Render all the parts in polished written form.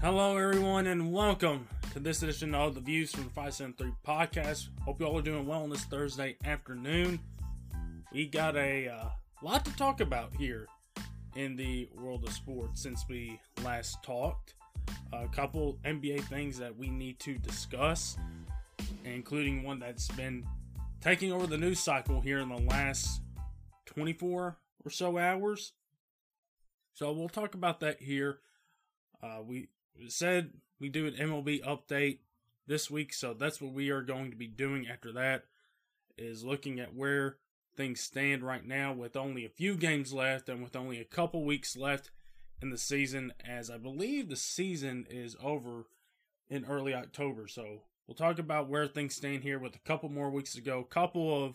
Hello, everyone, and welcome to this edition of the Views from 573 podcast. Hope you all are doing well on this Thursday afternoon. We got a lot to talk about here in the world of sports since we last talked. A couple NBA things that we need to discuss, including one that's been taking over the news cycle here in the last 24 or so hours. So we'll talk about that here. We said we do an MLB update this week, so that's what we are going to be doing after that, is looking at where things stand right now with only a few games left and with only a couple weeks left in the season, as I believe the season is over in early October. So we'll talk about where things stand here with a couple more weeks to go, couple of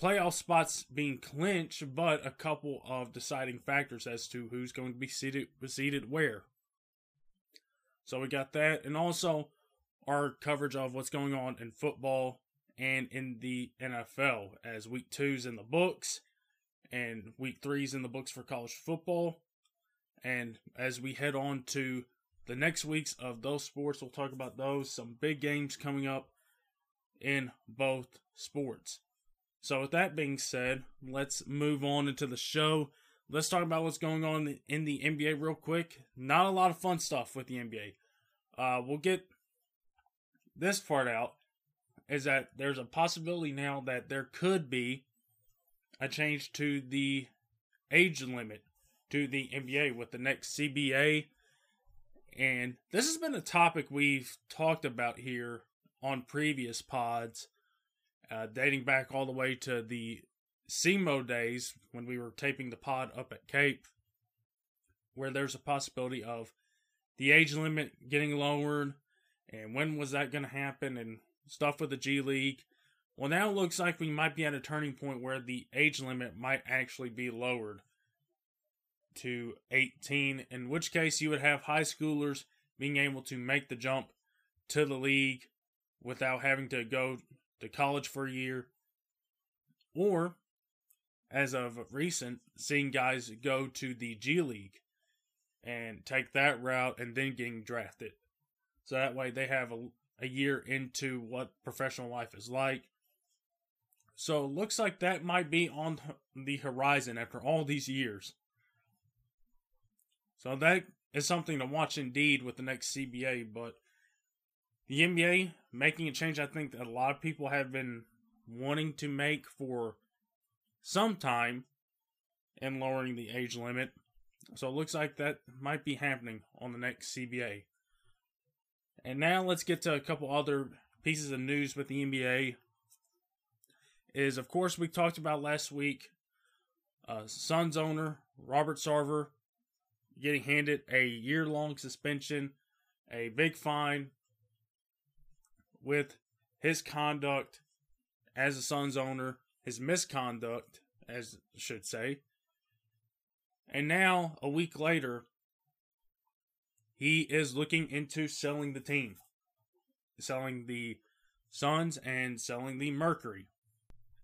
playoff spots being clinched, but a couple of deciding factors as to who's going to be seated where. So we got that, and also our coverage of what's going on in football and in the NFL, as week 2's in the books and week 3's in the books for college football. And as we head on to the next weeks of those sports, we'll talk about those, some big games coming up in both sports. So with that being said, let's move on into the show. Let's talk about what's going on in the NBA real quick. Not a lot of fun stuff with the NBA. We'll get this part out, is that there's a possibility now that there could be a change to the age limit to the NBA with the next CBA. And this has been a topic we've talked about here on previous pods, dating back all the way to the SEMO days when we were taping the pod up at Cape, where there's a possibility of the age limit getting lowered and when was that going to happen and stuff with the G League. Well, now it looks like we might be at a turning point where the age limit might actually be lowered to 18, in which case you would have high schoolers being able to make the jump to the league without having to go to college for a year, or as of recent, seeing guys go to the G League and take that route and then getting drafted. So that way they have a year into what professional life is like. So it looks like that might be on the horizon after all these years. So that is something to watch indeed with the next CBA. But the NBA making a change, I think that a lot of people have been wanting to make for sometime, and lowering the age limit. So it looks like that might be happening on the next CBA. And now let's get to a couple other pieces of news with the NBA. Is, of course, we talked about last week, Suns owner Robert Sarver getting handed a year-long suspension, a big fine, with his conduct as a Suns owner. His misconduct, as I should say. And now, a week later, he is looking into selling the team. Selling the Suns and selling the Mercury.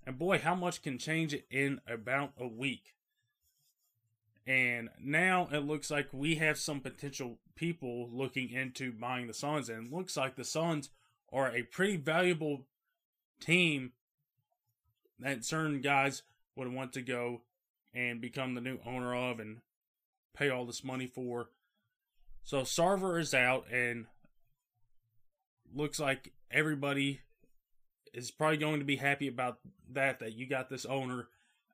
And boy, how much can change in about a week. And now it looks like we have some potential people looking into buying the Suns. And it looks like the Suns are a pretty valuable team that certain guys would want to go and become the new owner of and pay all this money for. So Sarver is out, and looks like everybody is probably going to be happy about that you got this owner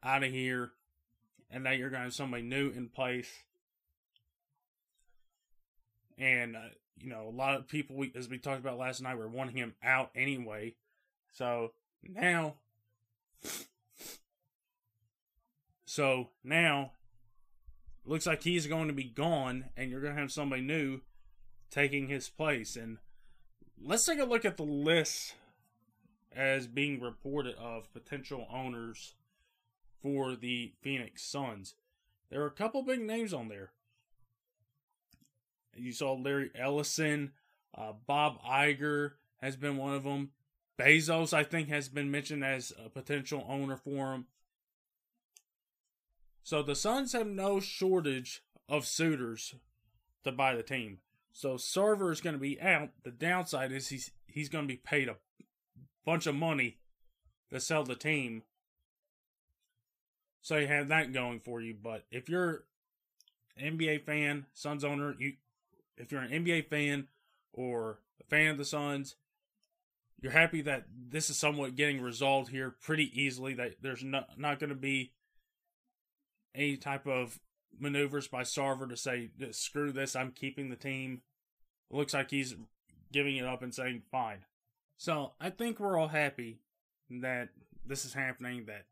out of here and that you're going to have somebody new in place. And, a lot of people, as we talked about last night, were wanting him out anyway. So now, looks like he's going to be gone, and you're going to have somebody new taking his place. And let's take a look at the list as being reported of potential owners for the Phoenix Suns. There are a couple big names on there. You saw Larry Ellison, Bob Iger has been one of them. Bezos, I think, has been mentioned as a potential owner for him. So the Suns have no shortage of suitors to buy the team. So Sarver is going to be out. The downside is he's going to be paid a bunch of money to sell the team. So you have that going for you. But if you're an NBA fan, Suns owner, if you're an NBA fan or a fan of the Suns, you're happy that this is somewhat getting resolved here pretty easily, that there's not going to be any type of maneuvers by Sarver to say, screw this, I'm keeping the team. It looks like he's giving it up and saying, fine. So I think we're all happy that this is happening, that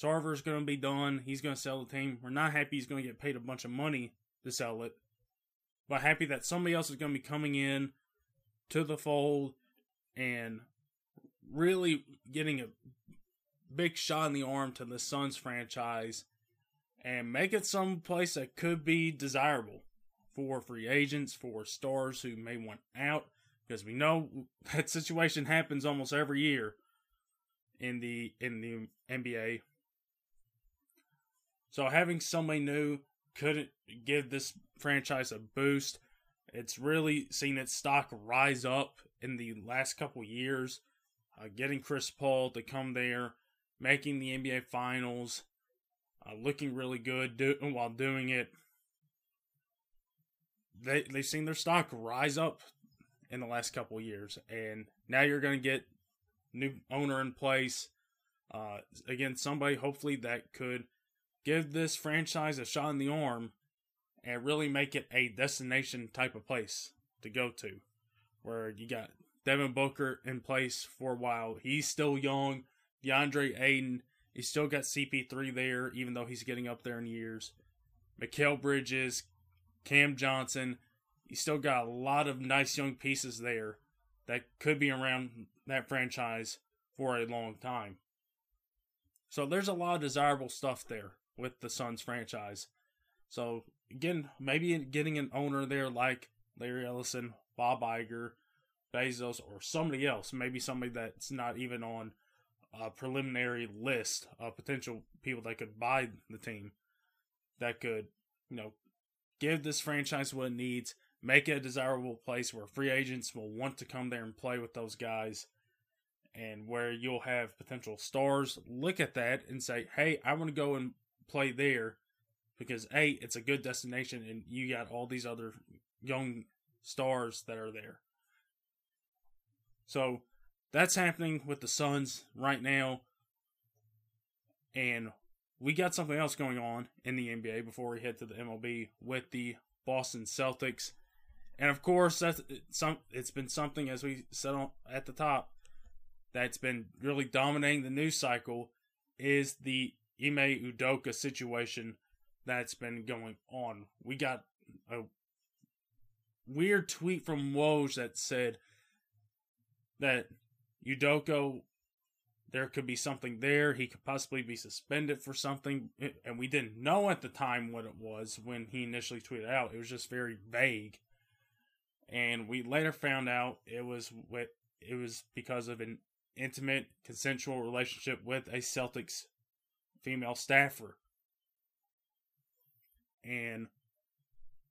Sarver's going to be done. He's going to sell the team. We're not happy he's going to get paid a bunch of money to sell it, but happy that somebody else is going to be coming in to the fold and really getting a big shot in the arm to the Suns franchise and make it someplace that could be desirable for free agents, for stars who may want out, because we know that situation happens almost every year in the NBA. So having somebody new could give this franchise a boost. It's really seen its stock rise up in the last couple years. Getting Chris Paul to come there, making the NBA Finals, looking really good while doing it. They've seen their stock rise up in the last couple years. And now you're going to get new owner in place. Again, somebody hopefully that could give this franchise a shot in the arm and really make it a destination type of place to go to. Where you got Devin Booker in place for a while. He's still young. DeAndre Ayton, he's still got CP3 there, even though he's getting up there in years. Mikael Bridges, Cam Johnson, he's still got a lot of nice young pieces there that could be around that franchise for a long time. So there's a lot of desirable stuff there with the Suns franchise. So again, maybe getting an owner there like Larry Ellison, Bob Iger, Bezos, or somebody else. Maybe somebody that's not even on a preliminary list of potential people that could buy the team. That could, give this franchise what it needs. Make it a desirable place where free agents will want to come there and play with those guys. And where you'll have potential stars look at that and say, hey, I want to go and play there. Because, A, it's a good destination and you got all these other young stars that are there. So that's happening with the Suns right now. And we got something else going on in the NBA before we head to the MLB with the Boston Celtics. And of course, it's been something, as we said at the top, that's been really dominating the news cycle is the Ime Udoka situation that's been going on. We got a weird tweet from Woj that said that Udoka, there could be something there. He could possibly be suspended for something. And we didn't know at the time what it was when he initially tweeted out. It was just very vague. And we later found out it was because of an intimate, consensual relationship with a Celtics female staffer. And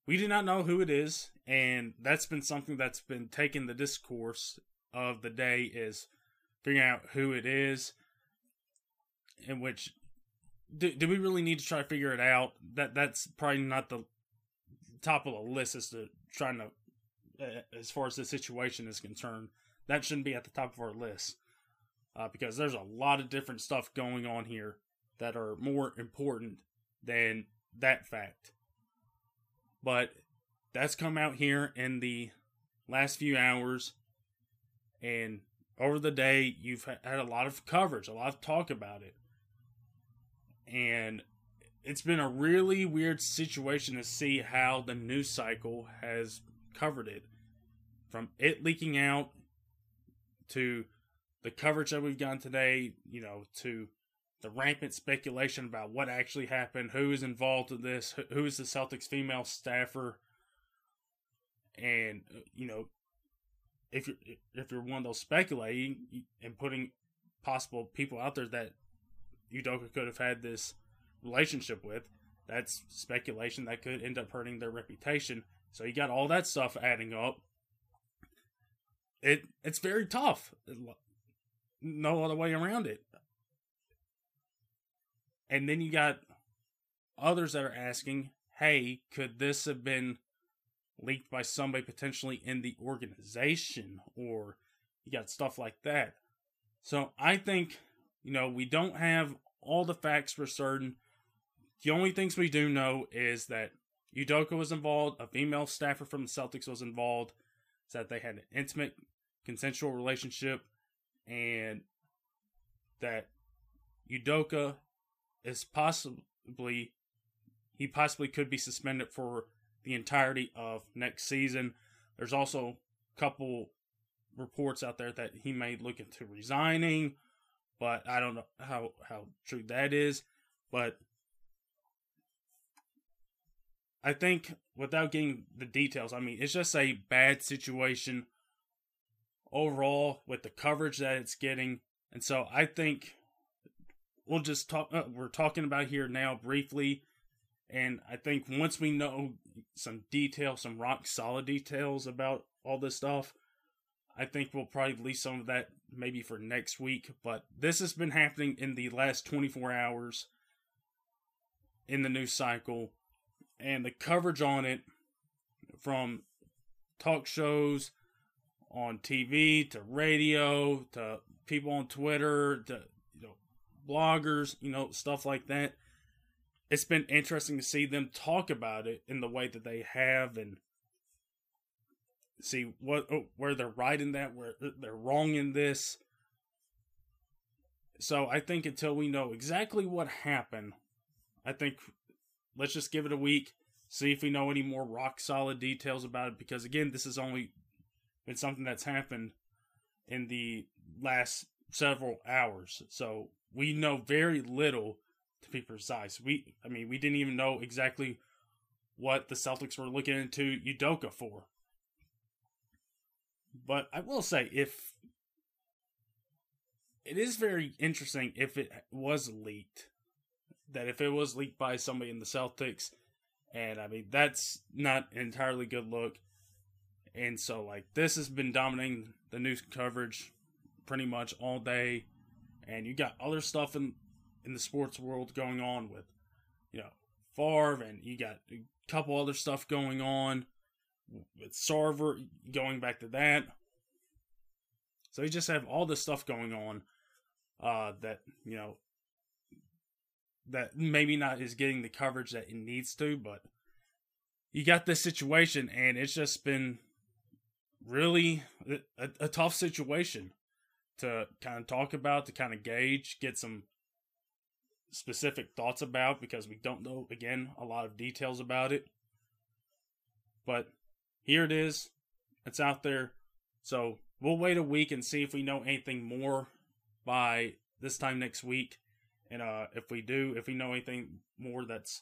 we do not know who it is, and that's been something that's been taking the discourse of the day is figuring out who it is, and which, do we really need to try to figure it out? That's probably not the top of the list as to trying to, as far as the situation is concerned. That shouldn't be at the top of our list, because there's a lot of different stuff going on here that are more important than that fact. But that's come out here in the last few hours. And over the day, you've had a lot of coverage, a lot of talk about it. And it's been a really weird situation to see how the news cycle has covered it. From it leaking out to the coverage that we've gotten today, to the rampant speculation about what actually happened, who is involved in this, who is the Celtics female staffer, and, if you're one of those speculating and putting possible people out there that Udoka could have had this relationship with, that's speculation that could end up hurting their reputation So you got all that stuff adding up. It's very tough. No other way around it. And then you got others that are asking, hey, could this have been leaked by somebody potentially in the organization? Or you got stuff like that. So I think, we don't have all the facts for certain. The only things we do know is that Udoka was involved, a female staffer from the Celtics was involved, so that they had an intimate, consensual relationship, and that Udoka is possibly could be suspended for the entirety of next season. There's also a couple reports out there that he may look into resigning, but I don't know how true that is. But I think, without getting the details, it's just a bad situation overall with the coverage that it's getting. And so I think we'll just talk, we're talking about here now briefly. And I think once we know some details, some rock solid details about all this stuff, I think we'll probably leave some of that maybe for next week. But this has been happening in the last 24 hours in the news cycle. And the coverage on it, from talk shows on TV to radio to people on Twitter to bloggers, stuff like that. It's been interesting to see them talk about it in the way that they have, and see where they're right in that, where they're wrong in this. So I think until we know exactly what happened, I think let's just give it a week, see if we know any more rock-solid details about it, because, again, this has only been something that's happened in the last several hours. So we know very little, to be precise. We didn't even know exactly what the Celtics were looking into Udoka for. But I will say, if it is very interesting if it was leaked, that if it was leaked by somebody in the Celtics, and that's not an entirely good look. And so, this has been dominating the news coverage pretty much all day. And you got other stuff in the sports world going on with, Favre, and you got a couple other stuff going on with Sarver, going back to that. So you just have all this stuff going on that maybe not is getting the coverage that it needs to, but you got this situation, and it's just been really a tough situation to kind of talk about, to kind of gauge, get some specific thoughts about, because we don't know, again, a lot of details about it. But here it is. It's out there. So we'll wait a week and see if we know anything more by this time next week. And if we know anything more that's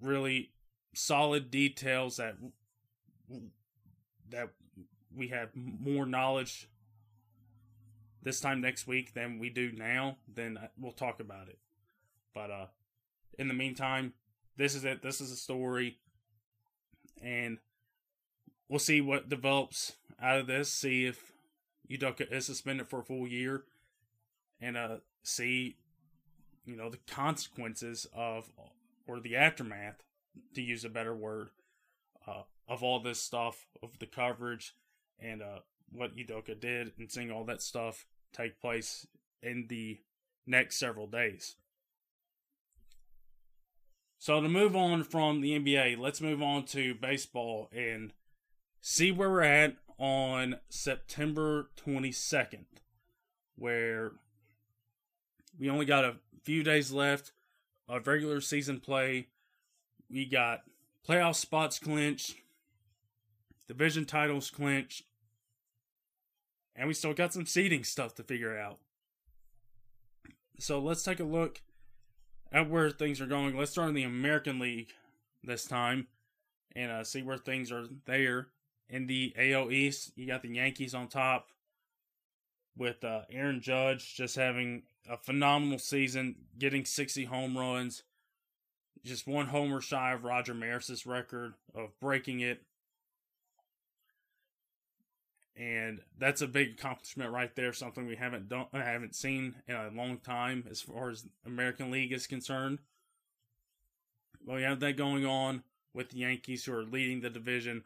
really solid details that we have more knowledge this time next week than we do now, then we'll talk about it. But in the meantime, this is it. This is the story. And we'll see what develops out of this. See if Udoka is suspended for a full year. And see, the consequences of, or the aftermath, to use a better word, of all this stuff, of the coverage, and what Udoka did, and seeing all that stuff take place in the next several days. So to move on from the NBA, let's move on to baseball and see where we're at on September 22nd, where we only got a few days left of regular season play. We got playoff spots clinched, division titles clinched, and we still got some seeding stuff to figure out. So let's take a look at where things are going. Let's start in the American League this time and see where things are there. In the AL East, you got the Yankees on top with Aaron Judge just having a phenomenal season, getting 60 home runs, just one homer shy of Roger Maris's record of breaking it. And that's a big accomplishment right there, something we haven't seen in a long time as far as American League is concerned. Well, you have that going on with the Yankees, who are leading the division.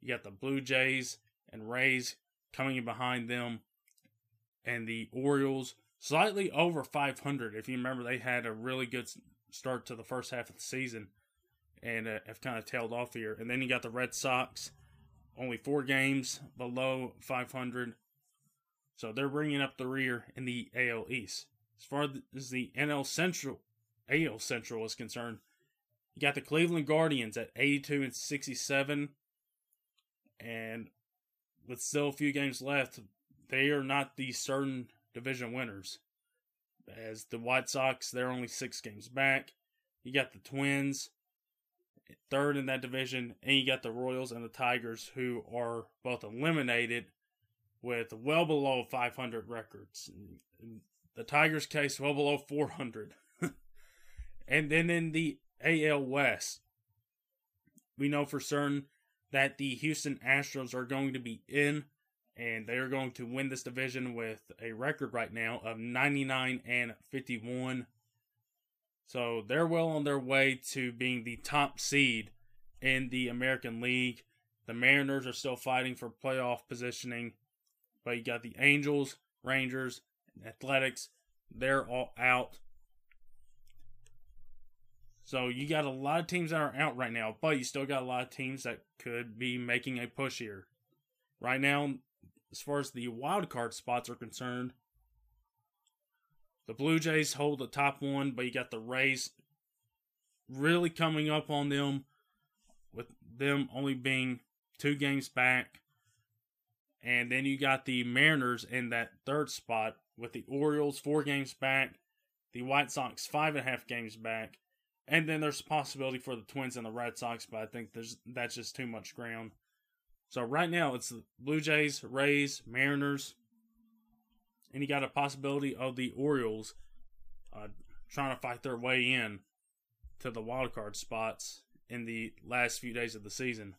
You got the Blue Jays and Rays coming in behind them, and the Orioles slightly over 500. If you remember, they had a really good start to the first half of the season and have kind of tailed off here. And then you got the Red Sox, only 4 games below 500. So they're bringing up the rear in the AL East. As far as the AL Central is concerned, you got the Cleveland Guardians at 82-67. And with still a few games left, they are not the certain division winners. As the White Sox, they're only 6 games back. You got the Twins, third in that division. And you got the Royals and the Tigers, who are both eliminated with well below 500 records. In the Tigers' case, well below 400. And then in the AL West, we know for certain that the Houston Astros are going to be in, and they are going to win this division with a record right now of 99-51. So they're well on their way to being the top seed in the American League. The Mariners are still fighting for playoff positioning, but you got the Angels, Rangers, and Athletics. They're all out. So you got a lot of teams that are out right now, but you still got a lot of teams that could be making a push here. Right now, as far as the wild card spots are concerned, the Blue Jays hold the top one, but you got the Rays really coming up on them, with them only being 2 games back. And then you got the Mariners in that third spot, with the Orioles 4 games back, the White Sox 5.5 games back. And then there's a possibility for the Twins and the Red Sox, but I think that's just too much ground. So right now, it's the Blue Jays, Rays, Mariners, and you got a possibility of the Orioles trying to fight their way in to the wild card spots in the last few days of the season.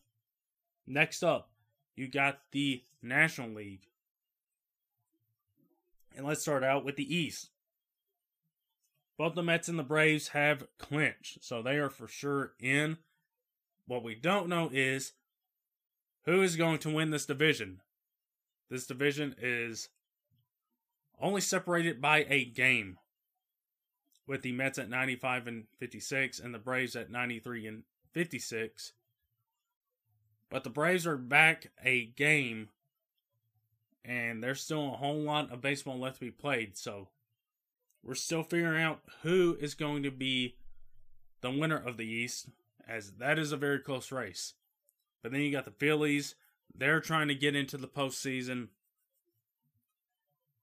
Next up, you got the National League. And let's start out with the East. Both the Mets and the Braves have clinched, so they are for sure in. What we don't know is who is going to win this division. This division is only separated by a game, with the Mets at 95-56 and the Braves at 93-56. But the Braves are back a game, and there's still a whole lot of baseball left to be played, so we're still figuring out who is going to be the winner of the East, as that is a very close race. But then you got the Phillies. They're trying to get into the postseason,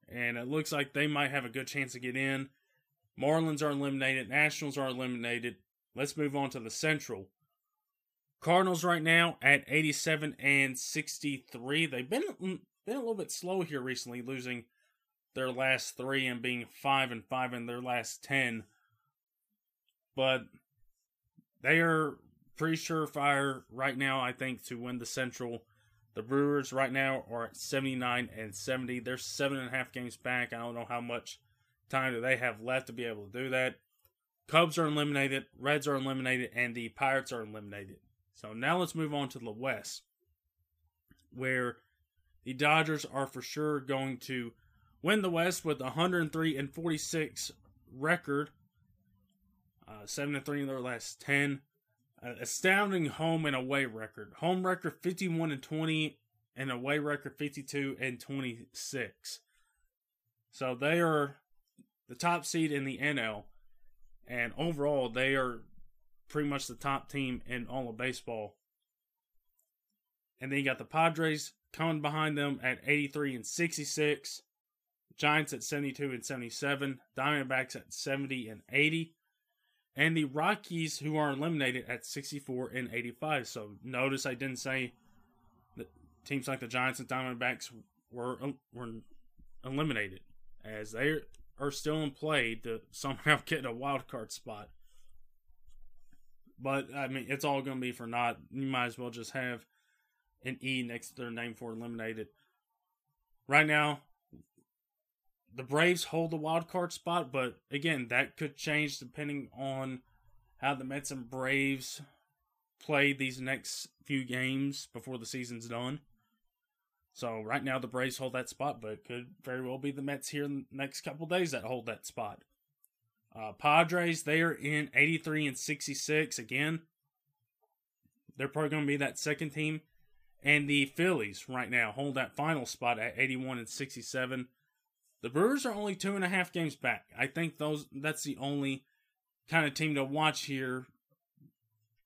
and it looks like they might have a good chance to get in. Marlins are eliminated. Nationals are eliminated. Let's move on to the Central. Cardinals right now at 87-63. They've been a little bit slow here recently, losing their last 3 and being 5-5 in their last 10. But they are pretty surefire right now, I think, to win the Central. The Brewers right now are at 79-70. They're 7.5 games back. I don't know how much time do they have left to be able to do that. Cubs are eliminated. Reds are eliminated. And the Pirates are eliminated. So now let's move on to the West, where the Dodgers are for sure going to win the West with 103-46 record, 7-3 in their last 10. Astounding home and away record. Home record 51-20, and away record 52-26. So they are the top seed in the NL, and overall they are pretty much the top team in all of baseball. And then you got the Padres coming behind them at 83-66. Giants at 72-77, Diamondbacks at 70-80, and the Rockies, who are eliminated, at 64-85. So notice I didn't say that teams like the Giants and Diamondbacks were eliminated, as they are still in play to somehow get a wild card spot. But, I mean, it's all going to be for naught. You might as well just have an E next to their name for eliminated. Right now, the Braves hold the wild card spot, but, again, that could change depending on how the Mets and Braves play these next few games before the season's done. So, right now, the Braves hold that spot, but it could very well be the Mets here in the next couple days that hold that spot. Padres, they are in 83-66. Again, they're probably going to be that second team. And the Phillies right now hold that final spot at 81-67. The Brewers are only 2.5 games back. I think that's the only kind of team to watch here.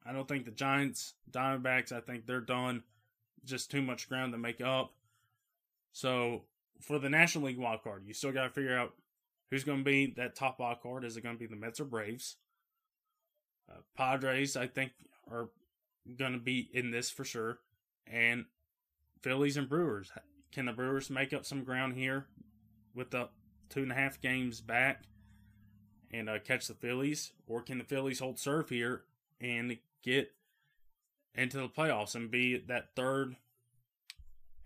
I don't think the Giants, Diamondbacks, I think they're done. Just too much ground to make up. So, for the National League wildcard, you still got to figure out who's going to be that top wild card? Is it going to be the Mets or Braves? Padres, I think, are going to be in this for sure. And Phillies and Brewers. Can the Brewers make up some ground here with the 2.5 games back and catch the Phillies? Or can the Phillies hold serve here and get into the playoffs and be that third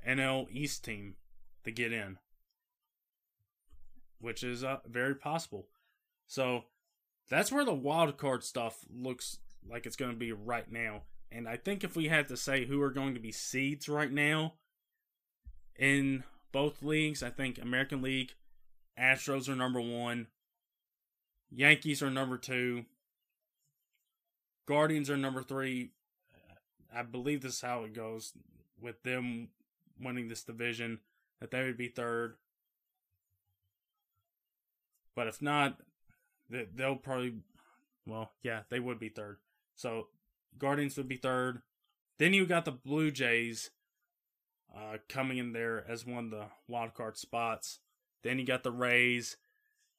NL East team to get in? Which is very possible. So, that's where the wild card stuff looks like it's going to be right now. And I think if we had to say who are going to be seeds right now in both leagues, I think American League, Astros are number 1, Yankees are number 2, Guardians are number 3. I believe this is how it goes with them winning this division, that they would be 3rd. But if not, they'll probably, well, yeah, they would be 3rd. So, Guardians would be 3rd. Then you got the Blue Jays coming in there as one of the wild card spots. Then you got the Rays.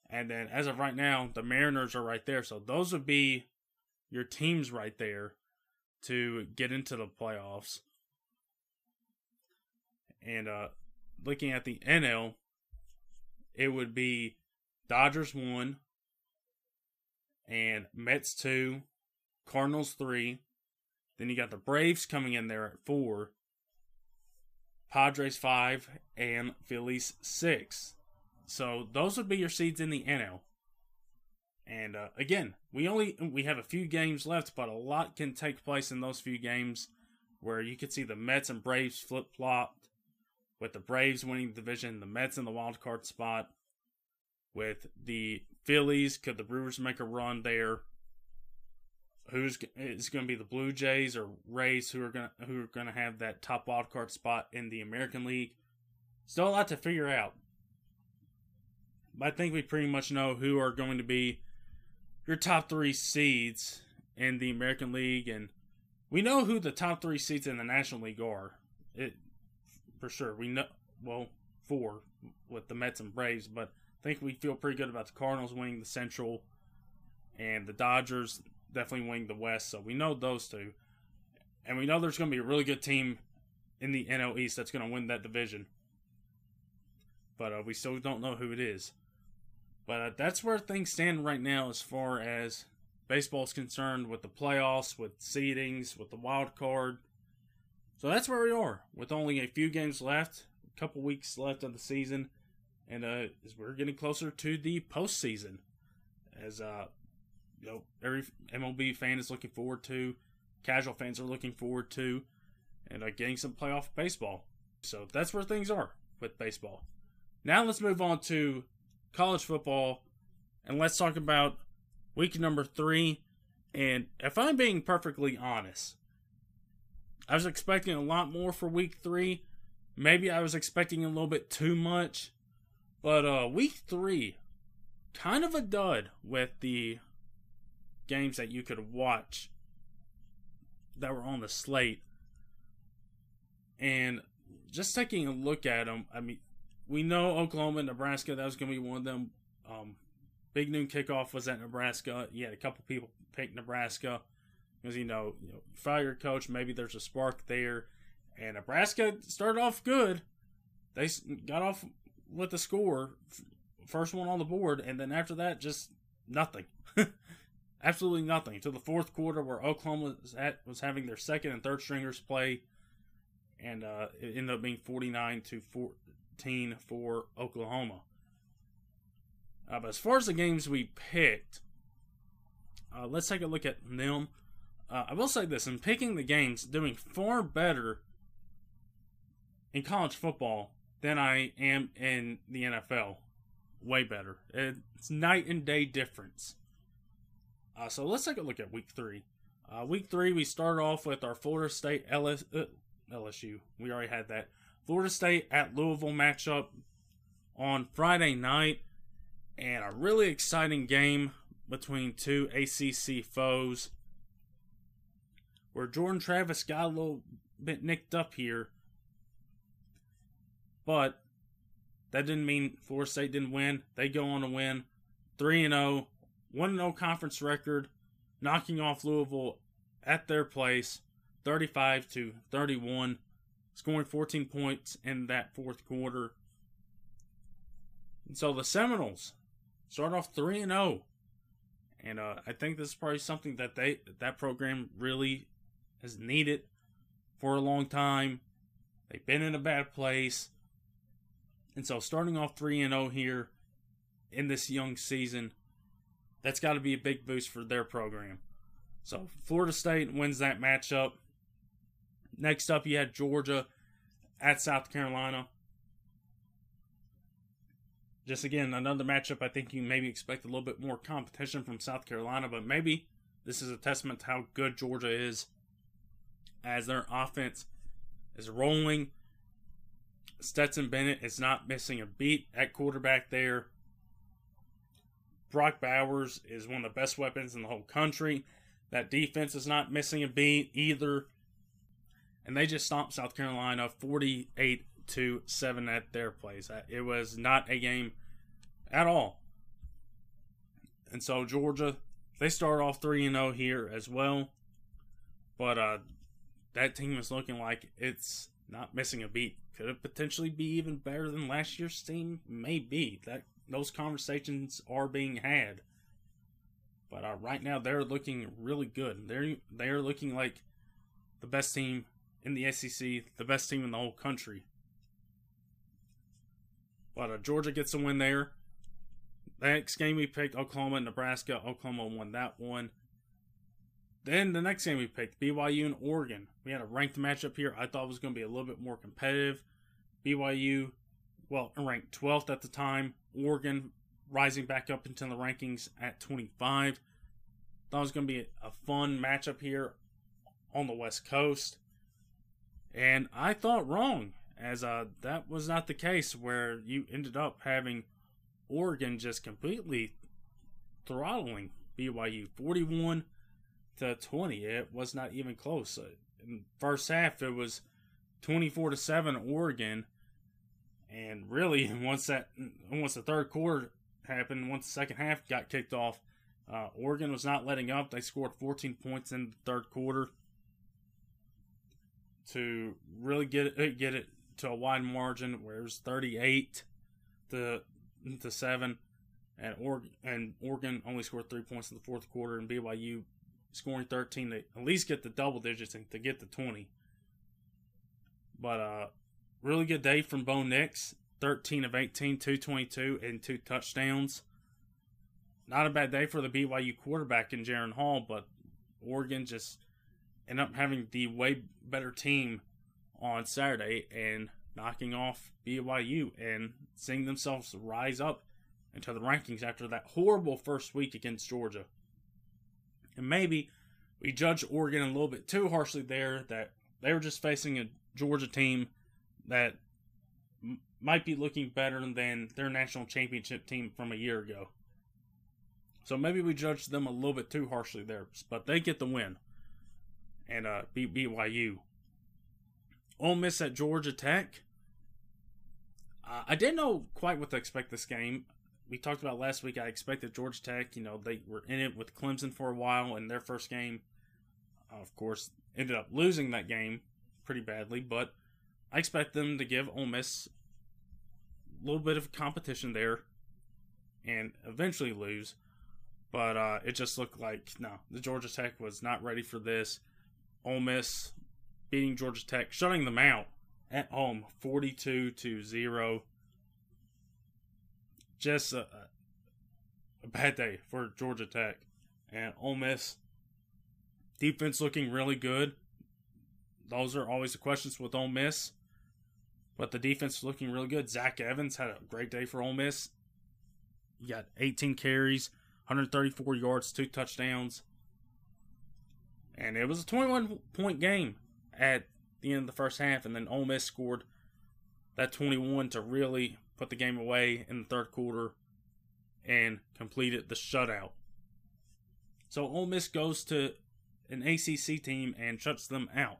And then, as of right now, the Mariners are right there. So, those would be your teams right there to get into the playoffs. And looking at the NL, it would be Dodgers 1, and Mets 2, Cardinals 3. Then you got the Braves coming in there at 4, Padres 5, and Phillies 6. So those would be your seeds in the NL. And again, we have a few games left, but a lot can take place in those few games where you could see the Mets and Braves flip-flopped, with the Braves winning the division, the Mets in the wild card spot. With the Phillies, could the Brewers make a run there? It's going to be the Blue Jays or Rays who are going to have that top wild card spot in the American League? Still a lot to figure out. But I think we pretty much know who are going to be your top 3 seeds in the American League, and we know who the top 3 seeds in the National League are. It for sure. We know, well, 4 with the Mets and Braves, but I think we feel pretty good about the Cardinals winning the Central, and the Dodgers definitely winning the West. So we know those two. And we know there's going to be a really good team in the NL East that's going to win that division. But we still don't know who it is. But that's where things stand right now as far as baseball is concerned, with the playoffs, with seedings, with the wild card. So that's where we are, with only a few games left, a couple weeks left of the season. And as we're getting closer to the postseason, as every MLB fan is looking forward to, casual fans are looking forward to, and getting some playoff baseball. So that's where things are with baseball. Now let's move on to college football, and let's talk about week number 3. And if I'm being perfectly honest, I was expecting a lot more for week 3. Maybe I was expecting a little bit too much. But week 3, kind of a dud with the games that you could watch that were on the slate. And just taking a look at them, I mean, we know Oklahoma and Nebraska, that was going to be one of them. Big noon kickoff was at Nebraska. You had a couple people pick Nebraska because, you fire your coach, maybe there's a spark there. And Nebraska started off good. They got off with the score, first one on the board, and then after that, just nothing. Absolutely nothing until the fourth quarter, where Oklahoma was having their second and third stringers play, and it ended up being 49-14 for Oklahoma. But as far as the games we picked, let's take a look at them. I will say this, in picking the games, doing far better in college football than I am in the NFL. Way better. It's night and day difference. So let's take a look at Week 3. Week 3, we started off with our Florida State LSU. We already had that. Florida State at Louisville matchup on Friday night. And a really exciting game between two ACC foes, where Jordan Travis got a little bit nicked up here. But that didn't mean Florida State didn't win. They go on to win 3-0. 1-0 conference record, knocking off Louisville at their place, 35-31, scoring 14 points in that fourth quarter. And so the Seminoles start off 3-0, and I think this is probably something that that program really has needed for a long time. They've been in a bad place, and so starting off 3-0 here in this young season, that's got to be a big boost for their program. So Florida State wins that matchup. Next up, you had Georgia at South Carolina. Just again, another matchup I think you maybe expect a little bit more competition from South Carolina, but maybe this is a testament to how good Georgia is, as their offense is rolling. Stetson Bennett is not missing a beat at quarterback there. Brock Bowers is one of the best weapons in the whole country. That defense is not missing a beat either. And they just stomped South Carolina 48-7 at their place. It was not a game at all. And so Georgia, they start off 3-0 here as well. But that team is looking like it's not missing a beat. Could it potentially be even better than last year's team? Maybe. Those conversations are being had. But right now, they're looking really good. They're looking like the best team in the SEC, the best team in the whole country. But Georgia gets a win there. The next game we picked, Oklahoma and Nebraska. Oklahoma won that one. Then the next game we picked, BYU and Oregon. We had a ranked matchup here. I thought it was going to be a little bit more competitive. BYU, well, ranked 12th at the time. Oregon rising back up into the rankings at 25. Thought it was going to be a fun matchup here on the West Coast. And I thought wrong, as that was not the case, where you ended up having Oregon just completely throttling BYU 41-20. It was not even close. In the first half, it was 24-7 Oregon. And really, once the third quarter happened, once the second half got kicked off, Oregon was not letting up. They scored 14 points in the third quarter to really get it to a wide margin, where it was 38-7, and Oregon only scored 3 points in the fourth quarter, and BYU scoring 13 to at least get the double digits and to get the 20. But really good day from Bo Nix, 13 of 18, 222, and 2 touchdowns. Not a bad day for the BYU quarterback in Jaron Hall, but Oregon just ended up having the way better team on Saturday and knocking off BYU and seeing themselves rise up into the rankings after that horrible first week against Georgia. And maybe we judged Oregon a little bit too harshly there, that they were just facing a Georgia team that might be looking better than their national championship team from a year ago. So maybe we judged them a little bit too harshly there, but they get the win and beat BYU. Ole Miss at Georgia Tech. I didn't know quite what to expect this game. We talked about last week, I expected Georgia Tech, they were in it with Clemson for a while in their first game. Of course, ended up losing that game pretty badly, but I expect them to give Ole Miss a little bit of competition there and eventually lose. But it just looked like, no, the Georgia Tech was not ready for this. Ole Miss beating Georgia Tech, shutting them out at home, 42-0. Just a bad day for Georgia Tech. And Ole Miss, defense looking really good. Those are always the questions with Ole Miss. But the defense is looking really good. Zach Evans had a great day for Ole Miss. He got 18 carries, 134 yards, 2 touchdowns. And it was a 21-point game at the end of the first half. And then Ole Miss scored that 21 to really put the game away in the third quarter and completed the shutout. So Ole Miss goes to an ACC team and shuts them out.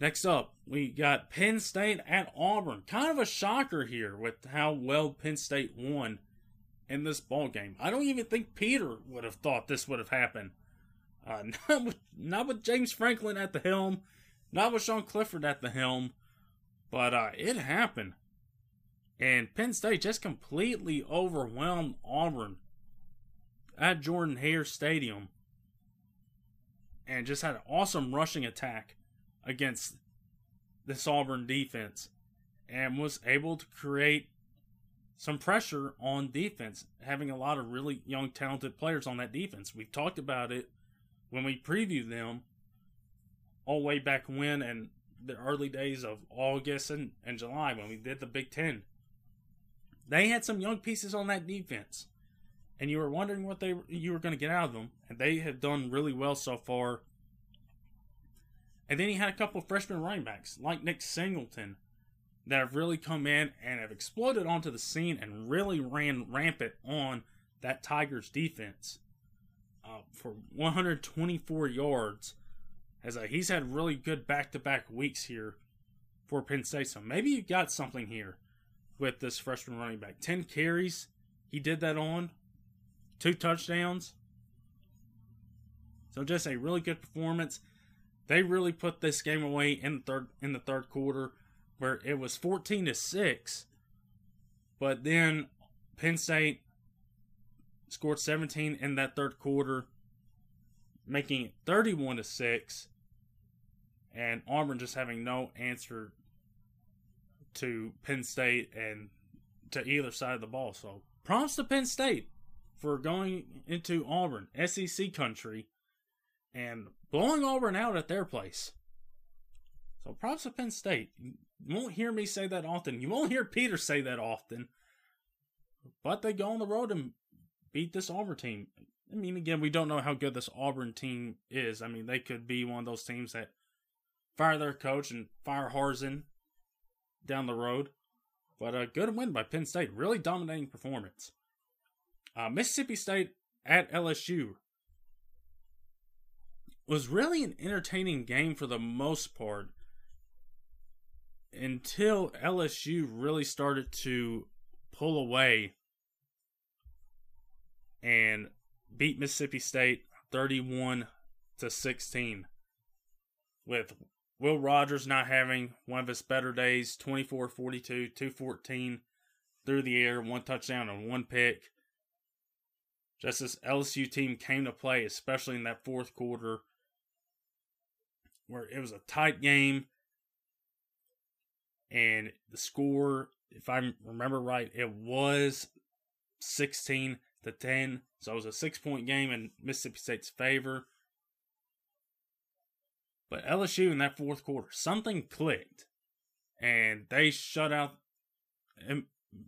Next up, we got Penn State at Auburn. Kind of a shocker here with how well Penn State won in this ball game. I don't even think Peter would have thought this would have happened. Not with James Franklin at the helm, not with Sean Clifford at the helm, but it happened. And Penn State just completely overwhelmed Auburn at Jordan-Hare Stadium and just had an awesome rushing attack against this Auburn defense and was able to create some pressure on defense, having a lot of really young, talented players on that defense. We talked about it when we previewed them all the way back when in the early days of August and July when we did the Big Ten. They had some young pieces on that defense, and you were wondering what you were going to get out of them, and they have done really well so far. And then he had a couple of freshman running backs, like Nick Singleton, that have really come in and have exploded onto the scene and really ran rampant on that Tigers defense for 124 yards. He's had really good back-to-back weeks here for Penn State. So maybe you got something here with this freshman running back. 10 carries, he did that on. 2 touchdowns. So just a really good performance. They really put this game away in the third quarter, where it was 14-6, but then Penn State scored 17 in that third quarter, making it 31-6, and Auburn just having no answer to Penn State and to either side of the ball. So props to Penn State for going into Auburn, SEC country, and blowing Auburn out at their place. So props to Penn State. You won't hear me say that often. You won't hear Peter say that often. But they go on the road and beat this Auburn team. I mean, again, we don't know how good this Auburn team is. I mean, they could be one of those teams that fire their coach and fire Harsin down the road. But a good win by Penn State. Really dominating performance. Mississippi State at LSU was really an entertaining game for the most part until LSU really started to pull away and beat Mississippi State 31-16 with Will Rogers not having one of his better days, 24-42, 214 through the air, 1 touchdown and 1 pick. Just this LSU team came to play, especially in that fourth quarter, where it was a tight game, and the score, if I remember right, it was 16-10, so it was a 6-point game in Mississippi State's favor. But LSU in that fourth quarter, something clicked, and they shut out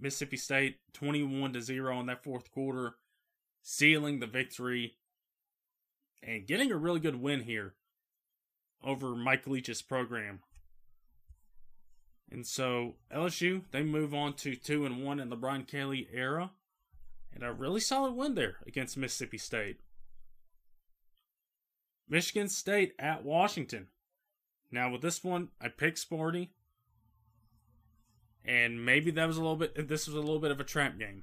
Mississippi State 21-0 in that fourth quarter, sealing the victory and getting a really good win here over Mike Leach's program. And so LSU, they move on to 2-1 in the Brian Kelly era, and a really solid win there against Mississippi State. Michigan State at Washington. Now with this one, I picked Sparty, and maybe this was a little bit of a trap game.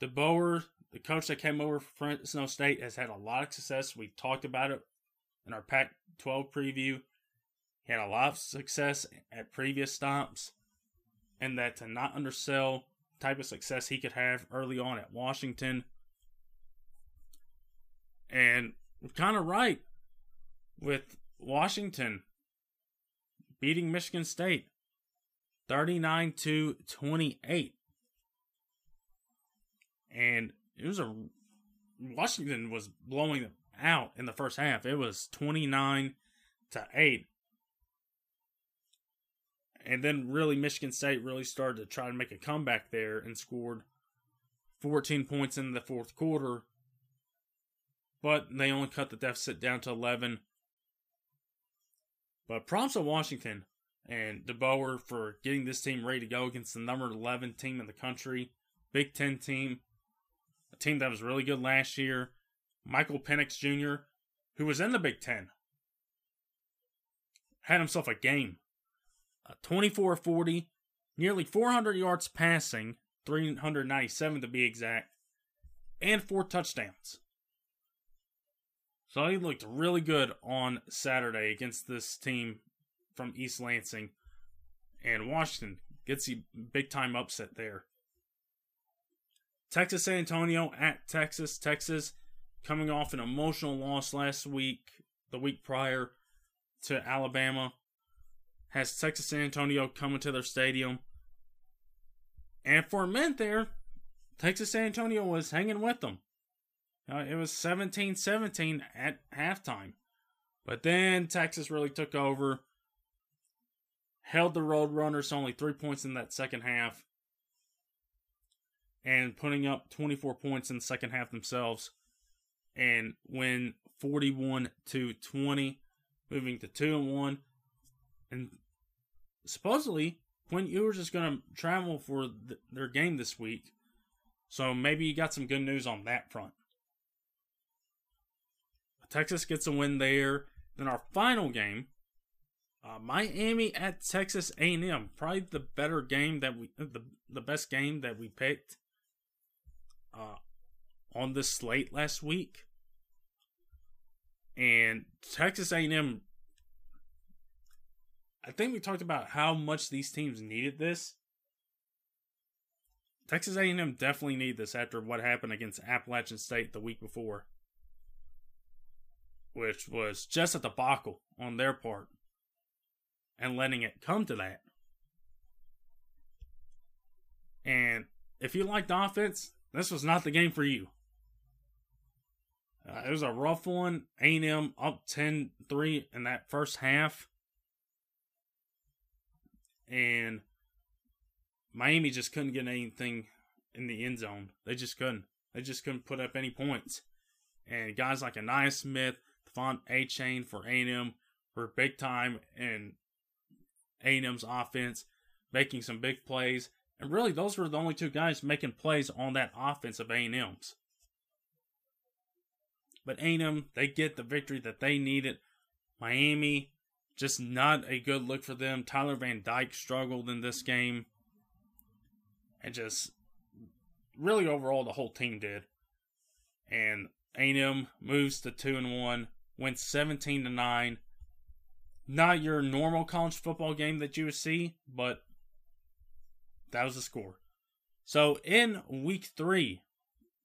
DeBoer, the coach that came over from Fresno State, has had a lot of success. We talked about it in our Pac-12 preview. He had a lot of success at previous stops, and that to not undersell type of success he could have early on at Washington. And we're kind of right with Washington beating Michigan State 39-28. And it was Washington was blowing them out in the first half. It was 29-8. And then really Michigan State really started to try to make a comeback there and scored 14 points in the fourth quarter. But they only cut the deficit down to 11. But props to Washington and DeBoer for getting this team ready to go against the number 11 team in the country. Big Ten team. A team that was really good last year. Michael Penix Jr., who was in the Big Ten, had himself a game. 24-40, nearly 400 yards passing, 397 to be exact, and 4 touchdowns. So he looked really good on Saturday against this team from East Lansing. And Washington gets the big-time upset there. Texas San Antonio at Texas. Texas coming off an emotional loss last week, the week prior to Alabama. Has Texas San Antonio coming to their stadium. And for a minute there, Texas San Antonio was hanging with them. It was 17-17 at halftime. But then Texas really took over. Held the Roadrunners to only 3 points in that second half. And putting up 24 points in the second half themselves. And win 41-20. Moving to 2-1. And supposedly, Quinn Ewers is going to travel for their game this week. So maybe you got some good news on that front. Texas gets a win there. Then our final game, Miami at Texas A&M. Probably the better game that the best game that we picked on this slate last week. And Texas A&M, I think we talked about how much these teams needed this. Texas A&M definitely needed this after what happened against Appalachian State the week before, which was just a debacle on their part and letting it come to that. And if you liked offense, this was not the game for you. It was a rough one. A&M up 10-3 in that first half. And Miami just couldn't get anything in the end zone. They just couldn't. They just couldn't put up any points. And guys like Anaya Smith, Devon A-Chain for A&M were big time in A&M's offense, making some big plays. And really, those were the only two guys making plays on that offense of A&M's. But A&M, they get the victory that they needed. Miami, just not a good look for them. Tyler Van Dyke struggled in this game. And just really overall the whole team did. And A&M moves to 2-1, wins 17-9. Not your normal college football game that you would see, but that was the score. So in week 3,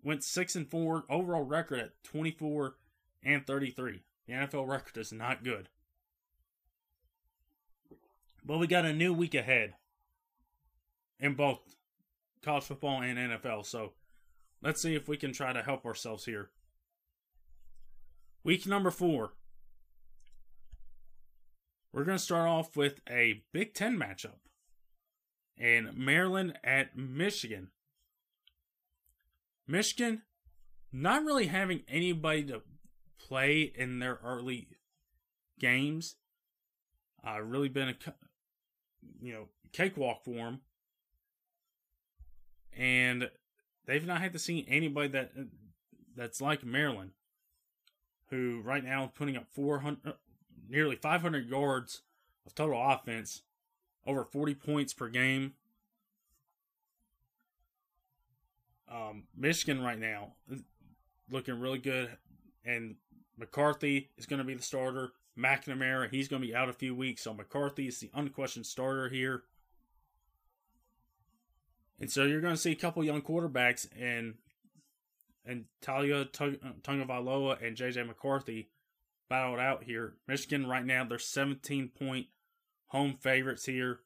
went 6-4, overall record at 24-33. The NFL record is not good. But we got a new week ahead in both college football and NFL. So let's see if we can try to help ourselves here. Week number 4. We're going to start off with a Big Ten matchup. And Maryland at Michigan. Michigan not really having anybody to play in their early games. Really been a cakewalk for them. And they've not had to see anybody that's like Maryland, who right now putting up nearly 500 yards of total offense, over 40 points per game. Michigan right now looking really good, and McCarthy is going to be the starter. McNamara, he's going to be out a few weeks, so McCarthy is the unquestioned starter here. And so you're going to see a couple young quarterbacks and Talia Tungavailoa and J.J. McCarthy battled out here. Michigan right now, they're 17-point home favorites here.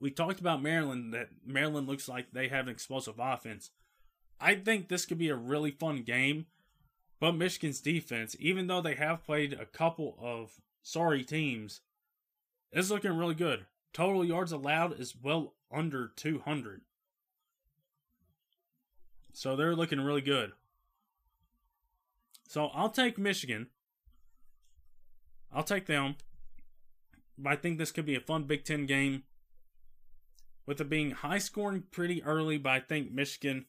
We talked about Maryland, that Maryland looks like they have an explosive offense. I think this could be a really fun game. But Michigan's defense, even though they have played a couple of sorry teams, is looking really good. Total yards allowed is well under 200. So they're looking really good. So I'll take Michigan. I'll take them. But I think this could be a fun Big Ten game, with it being high scoring pretty early, but I think Michigan,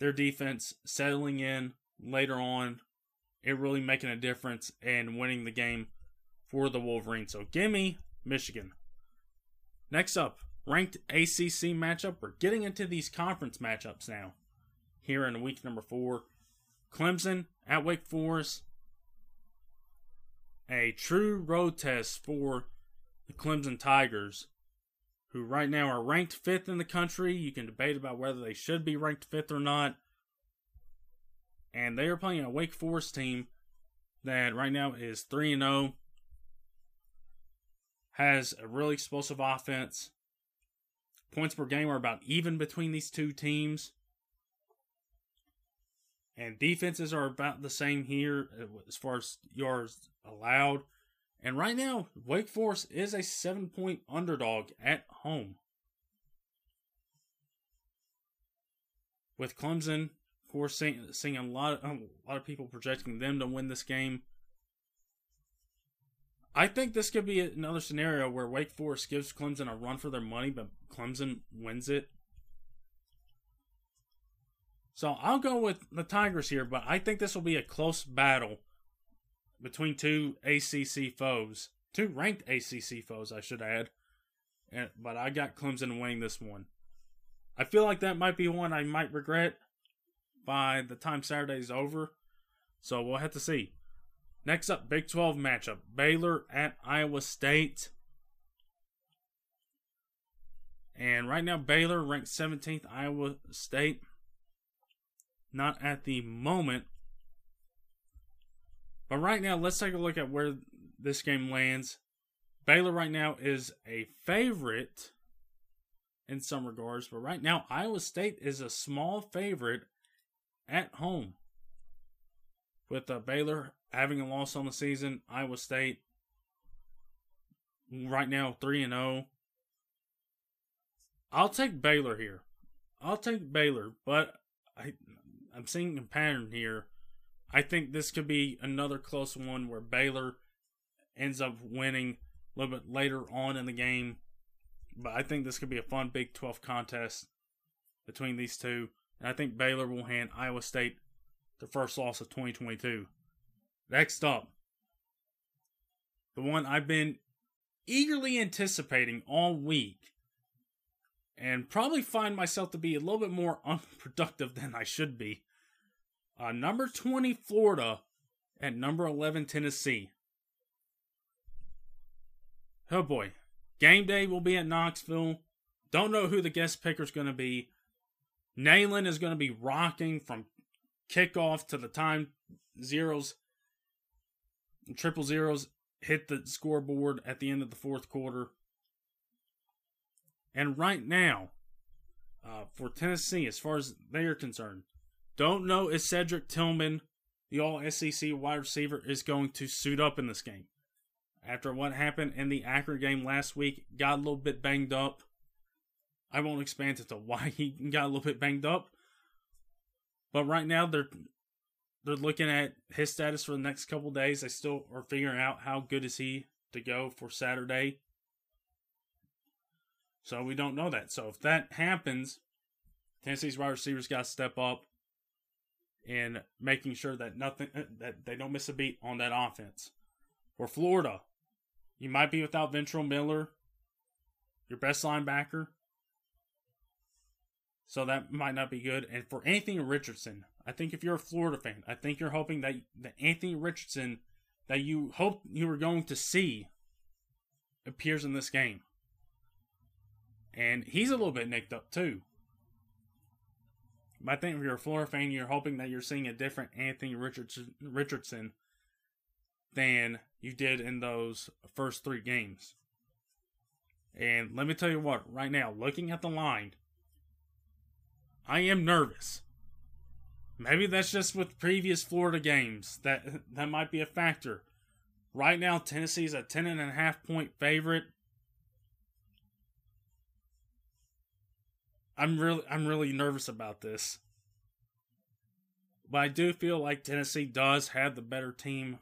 their defense settling in later on, it really making a difference and winning the game for the Wolverines. So give me Michigan. Next up, ranked ACC matchup. We're getting into these conference matchups now here in week number 4. Clemson at Wake Forest. A true road test for the Clemson Tigers, who right now are ranked 5th in the country. You can debate about whether they should be ranked 5th or not. And they are playing a Wake Forest team that right now is 3-0. Has a really explosive offense. Points per game are about even between these two teams. And defenses are about the same here as far as yards allowed. And right now, Wake Forest is a 7-point underdog at home, with Clemson, of course, seeing a lot of people projecting them to win this game. I think this could be another scenario where Wake Forest gives Clemson a run for their money, but Clemson wins it. So I'll go with the Tigers here, but I think this will be a close battle between two ACC foes. Two ranked ACC foes, I should add. But I got Clemson winning this one. I feel like that might be one I might regret by the time Saturday is over. So we'll have to see. Next up, Big 12 matchup. Baylor at Iowa State. And right now, Baylor ranked 17th. Iowa State, not at the moment. But right now, let's take a look at where this game lands. Baylor right now is a favorite in some regards, but right now Iowa State is a small favorite at home, with Baylor having a loss on the season. Iowa State right now 3-0. I'll take Baylor here. I'll take Baylor, but I'm seeing a pattern here. I think this could be another close one where Baylor ends up winning a little bit later on in the game. But I think this could be a fun Big 12 contest between these two. And I think Baylor will hand Iowa State the first loss of 2022. Next up, the one I've been eagerly anticipating all week, and probably find myself to be a little bit more unproductive than I should be. Number 20, Florida, at number 11, Tennessee. Oh boy. Game day will be at Knoxville. Don't know who the guest picker is going to be. Nalen is going to be rocking from kickoff to the time zeros, triple zeros hit the scoreboard at the end of the fourth quarter. And right now, for Tennessee, as far as they are concerned, don't know if Cedric Tillman, the all-SEC wide receiver, is going to suit up in this game. After what happened in the Akron game last week, got a little bit banged up. I won't expand into why he got a little bit banged up. But right now, they're looking at his status for the next couple days. They still are figuring out how good is he to go for Saturday. So we don't know that. So if that happens, Tennessee's wide receivers got to step up and making sure that they don't miss a beat on that offense. For Florida, you might be without Ventrell Miller, your best linebacker, so that might not be good. And for Anthony Richardson, I think if you're a Florida fan, I think you're hoping that the Anthony Richardson that you hoped you were going to see appears in this game. And he's a little bit nicked up too. But I think if you're a Florida fan, you're hoping that you're seeing a different Anthony Richardson than you did in those first three games. And let me tell you what, right now, looking at the line, I am nervous. Maybe that's just with previous Florida games. That might be a factor. Right now, Tennessee's a 10.5 point favorite. I'm really nervous about this. But I do feel like Tennessee does have the better team,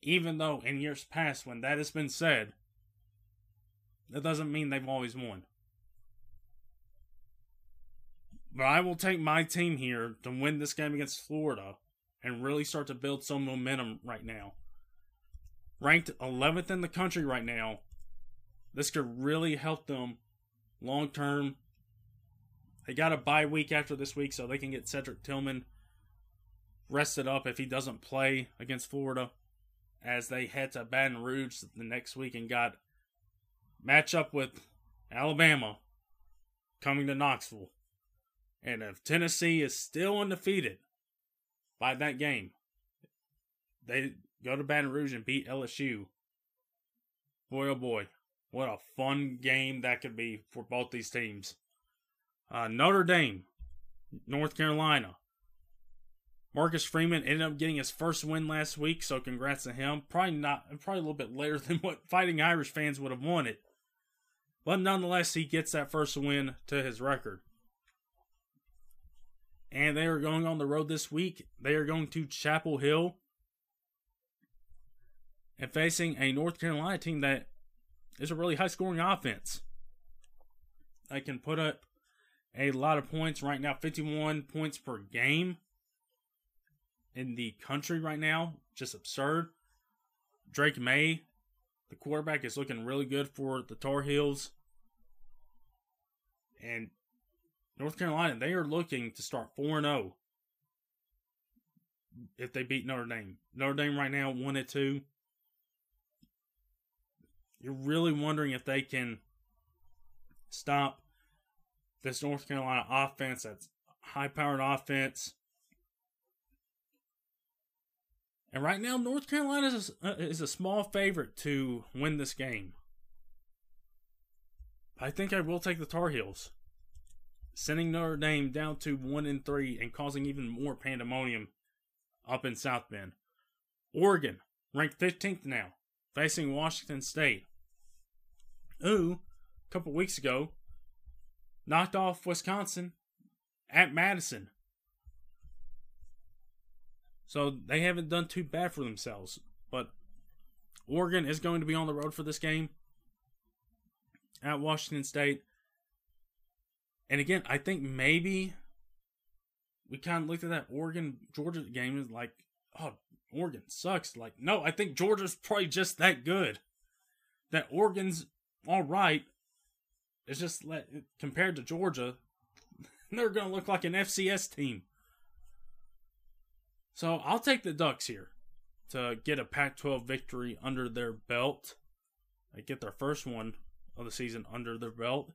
even though in years past when that has been said, that doesn't mean they've always won. But I will take my team here to win this game against Florida and really start to build some momentum right now. Ranked 11th in the country right now, this could really help them long term. They got a bye week after this week, so they can get Cedric Tillman rested up if he doesn't play against Florida, as they head to Baton Rouge the next week and got match up with Alabama coming to Knoxville. And if Tennessee is still undefeated by that game, they go to Baton Rouge and beat LSU. Boy, oh boy, what a fun game that could be for both these teams. Notre Dame, North Carolina. Marcus Freeman ended up getting his first win last week, so congrats to him. Probably a little bit later than what Fighting Irish fans would have wanted. But nonetheless, he gets that first win to his record. And they are going on the road this week. They are going to Chapel Hill and facing a North Carolina team that is a really high-scoring offense. They can put up a lot of points right now, 51 points per game in the country right now. Just absurd. Drake May, the quarterback, is looking really good for the Tar Heels. And North Carolina, they are looking to start 4-0 if they beat Notre Dame. Notre Dame right now 1-2. You're really wondering if they can stop this North Carolina offense. That's high-powered offense. And right now, North Carolina is a small favorite to win this game. I think I will take the Tar Heels, sending Notre Dame down to 1-3 and causing even more pandemonium up in South Bend. Oregon, ranked 15th now, facing Washington State, who, a couple weeks ago, knocked off Wisconsin at Madison. So they haven't done too bad for themselves. But Oregon is going to be on the road for this game at Washington State. And again, I think maybe we kind of looked at that Oregon-Georgia game and like, oh, Oregon sucks. Like, no, I think Georgia's probably just that good. That Oregon's all right. It's just compared to Georgia, they're going to look like an FCS team. So I'll take the Ducks here to get a Pac-12 victory under their belt. They get their first one of the season under their belt.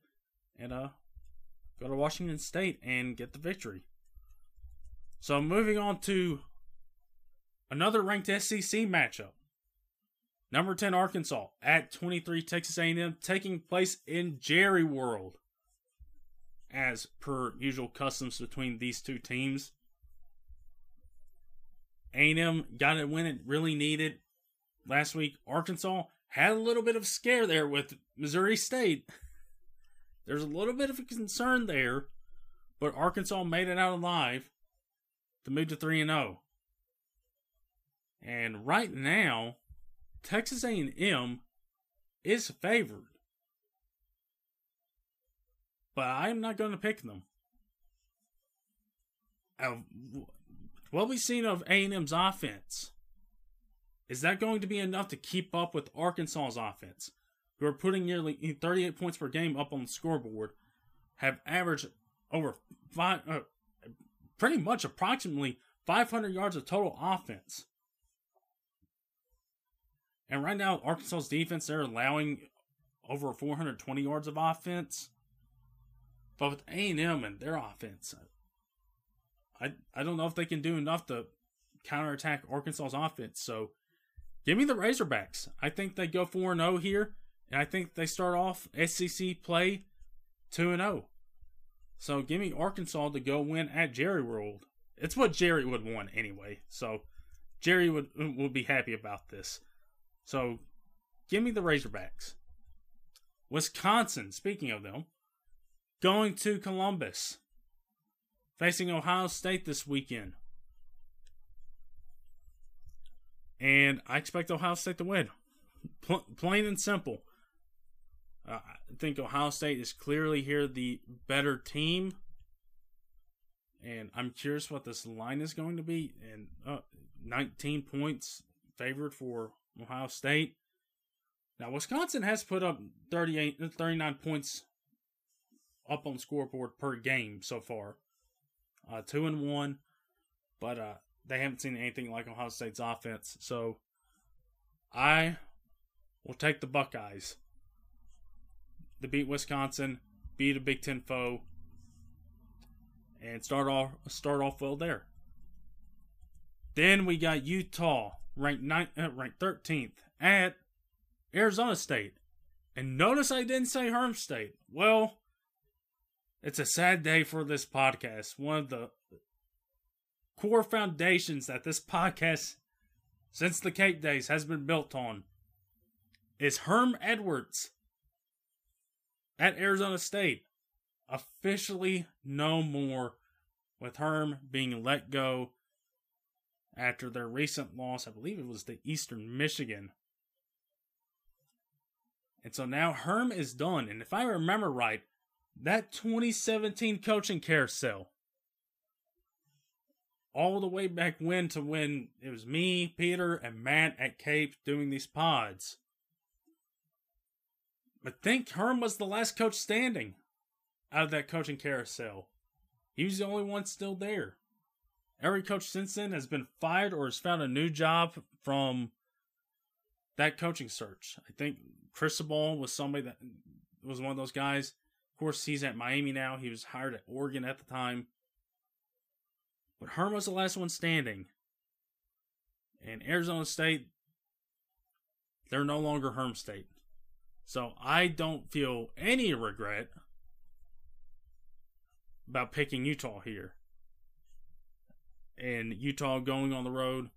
And, go to Washington State and get the victory. So moving on to another ranked SEC matchup. Number 10 Arkansas at 23 Texas A&M, taking place in Jerry World, as per usual customs between these two teams. A&M got it when it really needed last week. Arkansas had a little bit of scare there with Missouri State. There's a little bit of a concern there, but Arkansas made it out alive to move to 3-0. And right now, Texas A&M is favored. But I'm not going to pick them. What we've seen of A&M's offense, is that going to be enough to keep up with Arkansas's offense? Who are putting nearly 38 points per game up on the scoreboard, have averaged over approximately 500 yards of total offense. And right now, Arkansas's defense, they're allowing over 420 yards of offense. But with A&M and their offense, I don't know if they can do enough to counterattack Arkansas's offense. So give me the Razorbacks. I think they go 4-0 here, and I think they start off SEC play 2-0. So give me Arkansas to go win at Jerry World. It's what Jerry would want anyway. So Jerry would be happy about this. So give me the Razorbacks. Wisconsin, speaking of them, going to Columbus, facing Ohio State this weekend. And I expect Ohio State to win. Plain and simple. I think Ohio State is clearly here the better team. And I'm curious what this line is going to be. And 19 points favored for Ohio State. Now, Wisconsin has put up 39 points up on scoreboard per game so far. 2-1. But they haven't seen anything like Ohio State's offense. So, I will take the Buckeyes to beat Wisconsin, beat a Big Ten foe, and start off well there. Then we got Utah, ranked 13th, at Arizona State. And notice I didn't say Herm State. Well, it's a sad day for this podcast. One of the core foundations that this podcast, since the Cape days, has been built on is Herm Edwards at Arizona State. Officially no more, with Herm being let go after their recent loss. I believe it was to Eastern Michigan. And so now Herm is done. And if I remember right, that 2017 coaching carousel, all the way back when it was me, Peter, and Matt at Cape doing these pods. But think Herm was the last coach standing out of that coaching carousel. He was the only one still there. Every coach since then has been fired or has found a new job from that coaching search. I think Cristobal was somebody that was one of those guys. Of course, he's at Miami now. He was hired at Oregon at the time. But Herm was the last one standing. And Arizona State, they're no longer Herm State. So I don't feel any regret about picking Utah here. And Utah going on the road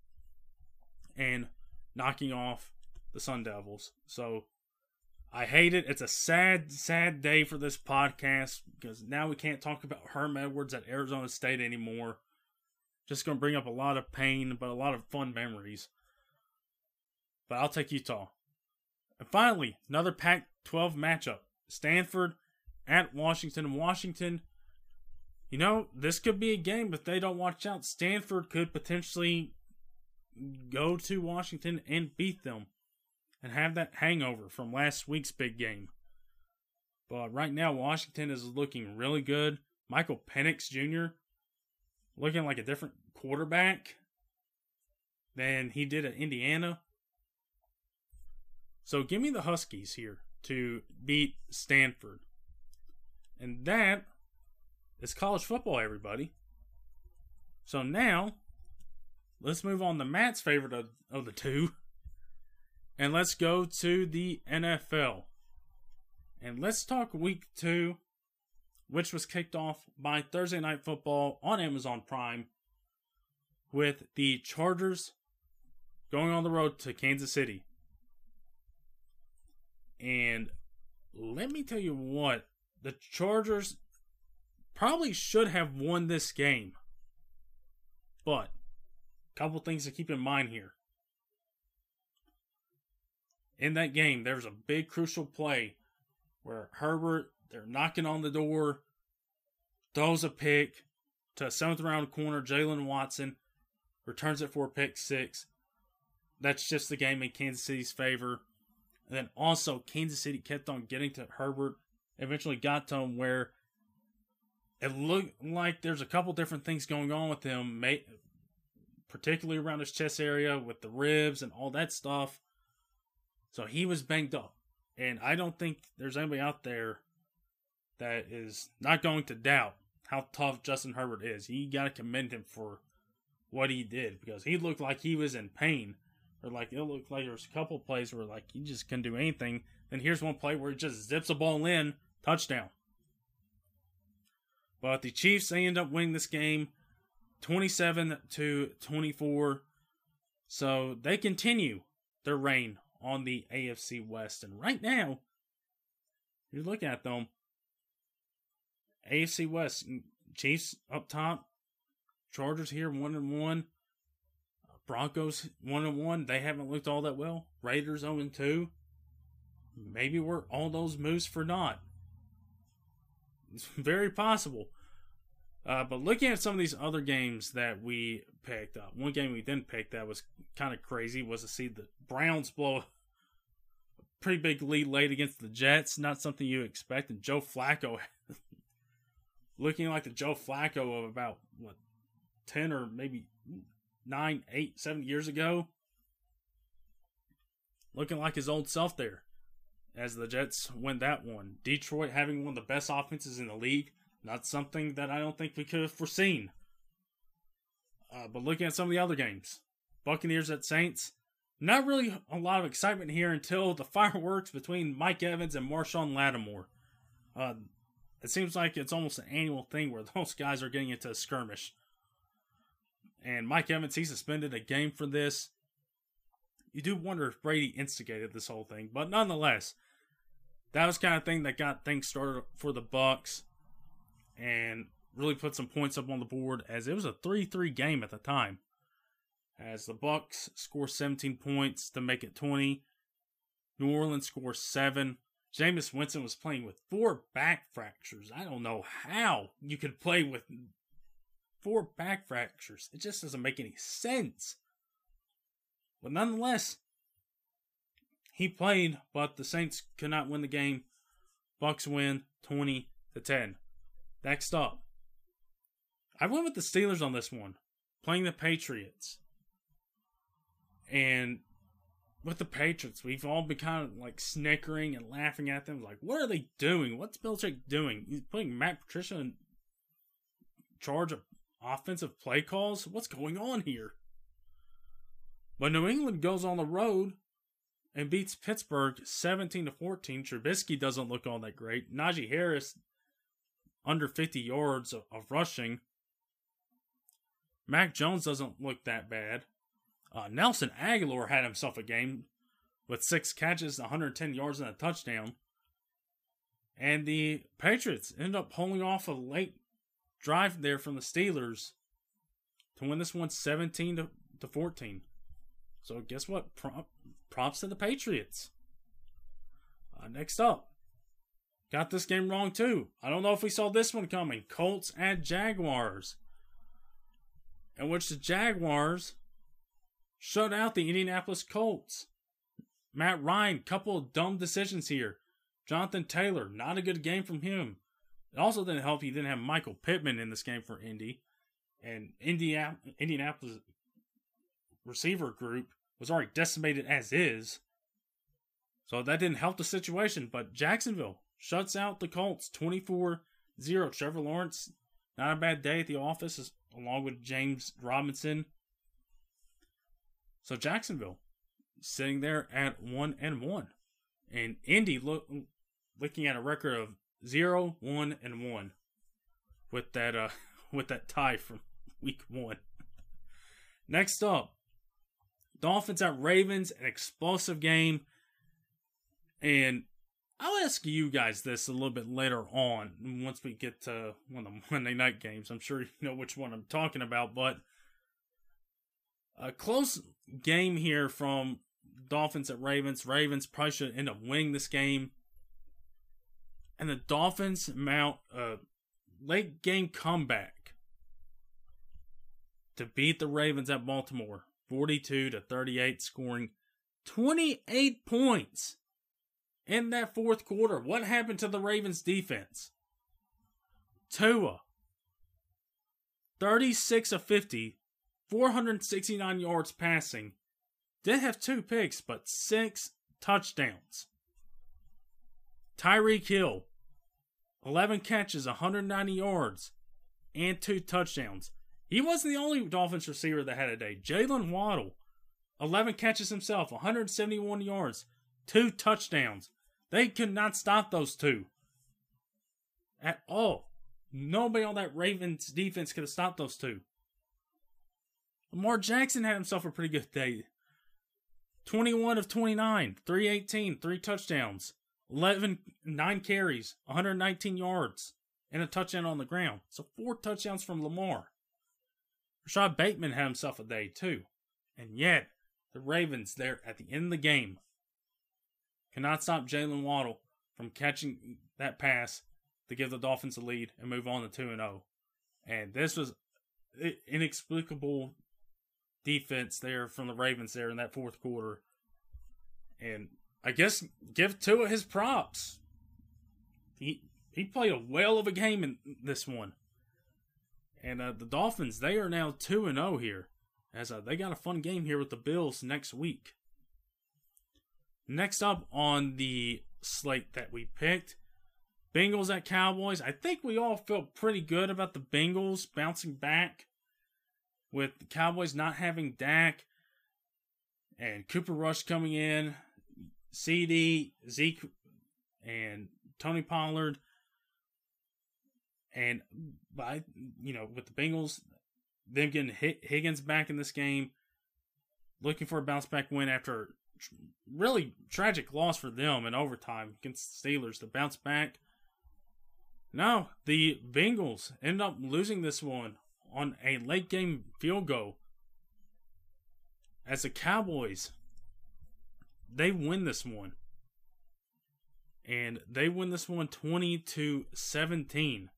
and knocking off the Sun Devils. So I hate it. It's a sad, sad day for this podcast because now we can't talk about Herm Edwards at Arizona State anymore. Just going to bring up a lot of pain, but a lot of fun memories. But I'll take Utah. And finally, another Pac-12 matchup. Stanford at Washington. Washington, you know, this could be a game if they don't watch out. Stanford could potentially go to Washington and beat them and have that hangover from last week's big game. But right now, Washington is looking really good. Michael Penix Jr., looking like a different quarterback than he did at Indiana. So give me the Huskies here to beat Stanford. And that is college football, everybody. So now, let's move on to Matt's favorite of the two. And let's go to the NFL. And let's talk week 2. Which was kicked off by Thursday Night Football on Amazon Prime with the Chargers going on the road to Kansas City. And let me tell you what, the Chargers probably should have won this game. But a couple things to keep in mind here. In that game, there was a big crucial play where Herbert, they're knocking on the door, throws a pick to a 7th round corner, Jalen Watson, returns it for a pick 6. That's just the game in Kansas City's favor. And then also, Kansas City kept on getting to Herbert, eventually got to him where it looked like there's a couple different things going on with him, particularly around his chest area with the ribs and all that stuff. So he was banged up. And I don't think there's anybody out there that is not going to doubt how tough Justin Herbert is. You got to commend him for what he did, because he looked like he was in pain. Or like it looked like there was a couple plays where like he just couldn't do anything. Then here's one play where he just zips the ball in, touchdown. But the Chiefs, they end up winning this game 27-24. So they continue their reign on the AFC West. And right now, you're looking at them. AFC West, Chiefs up top. Chargers here 1-1. Broncos 1-1. They haven't looked all that well. Raiders 0-2. Maybe we're all those moves for naught. It's very possible. But looking at some of these other games that we picked up, one game we didn't pick that was kind of crazy was to see the Browns blow a pretty big lead late against the Jets. Not something you expect. And Joe Flacco looking like the Joe Flacco of about, 10 or maybe 9, 8, 7 years ago. Looking like his old self there as the Jets win that one. Detroit having one of the best offenses in the league. Not something that I don't think we could have foreseen. But looking at some of the other games. Buccaneers at Saints. Not really a lot of excitement here until the fireworks between Mike Evans and Marshawn Lattimore. It seems like it's almost an annual thing where those guys are getting into a skirmish. And Mike Evans, he suspended a game for this. You do wonder if Brady instigated this whole thing. But nonetheless, that was kind of thing that got things started for the Bucs. And really put some points up on the board, as it was a 3-3 game at the time. As the Bucs score 17 points to make it 20. New Orleans scores 7. Jameis Winston was playing with 4 back fractures. I don't know how you could play with 4 back fractures. It just doesn't make any sense. But nonetheless, he played, but the Saints could not win the game. Bucs win 20-10. Next up, I went with the Steelers on this one, playing the Patriots. And with the Patriots, we've all been kind of like snickering and laughing at them. Like, what are they doing? What's Belichick doing? He's putting Matt Patricia in charge of offensive play calls? What's going on here? But New England goes on the road and beats Pittsburgh 17-14. Trubisky doesn't look all that great. Najee Harris, under 50 yards of rushing. Mac Jones doesn't look that bad. Nelson Aguilar had himself a game with 6 catches, 110 yards, and a touchdown. And the Patriots end up pulling off a late drive there from the Steelers to win this one 17-14. So guess what? Props to the Patriots. Next up. Got this game wrong, too. I don't know if we saw this one coming. Colts at Jaguars. In which the Jaguars shut out the Indianapolis Colts. Matt Ryan, couple of dumb decisions here. Jonathan Taylor, not a good game from him. It also didn't help you didn't have Michael Pittman in this game for Indy. And Indianapolis receiver group was already decimated as is. So that didn't help the situation. But Jacksonville shuts out the Colts 24-0. Trevor Lawrence, not a bad day at the office, along with James Robinson. So Jacksonville, sitting there at 1-1. And Indy looking at a record of 0-1-1 with that tie from week 1. Next up, Dolphins at Ravens, an explosive game. And I'll ask you guys this a little bit later on, once we get to one of the Monday night games. I'm sure you know which one I'm talking about, but a close game here from Dolphins at Ravens. Ravens probably should end up winning this game. And the Dolphins mount a late game comeback to beat the Ravens at Baltimore, 42-38, scoring 28 points. In that fourth quarter, what happened to the Ravens' defense? Tua, 36 of 50, 469 yards passing. Did have 2 picks, but 6 touchdowns. Tyreek Hill, 11 catches, 190 yards, and 2 touchdowns. He wasn't the only Dolphins receiver that had a day. Jaylen Waddle, 11 catches himself, 171 yards, 2 touchdowns. They could not stop those two at all. Nobody on that Ravens defense could have stopped those two. Lamar Jackson had himself a pretty good day. 21 of 29, 318, 3 touchdowns, 9 carries, 119 yards, and a touchdown on the ground. So 4 touchdowns from Lamar. Rashad Bateman had himself a day too. And yet, the Ravens there at the end of the game cannot stop Jaylen Waddle from catching that pass to give the Dolphins a lead and move on to 2-0. And this was inexplicable defense there from the Ravens there in that fourth quarter. And I guess give Tua his props. He played a whale of a game in this one. And the Dolphins, they are now 2-0 here, as they got a fun game here with the Bills next week. Next up on the slate that we picked, Bengals at Cowboys. I think we all felt pretty good about the Bengals bouncing back with the Cowboys not having Dak and Cooper Rush coming in, CD, Zeke, and Tony Pollard. And with the Bengals, them getting Higgins back in this game, looking for a bounce back win after really tragic loss for them in overtime against the Steelers to bounce back. No, the Bengals end up losing this one on a late game field goal, as the Cowboys, they win this one. And they win this one 20-17.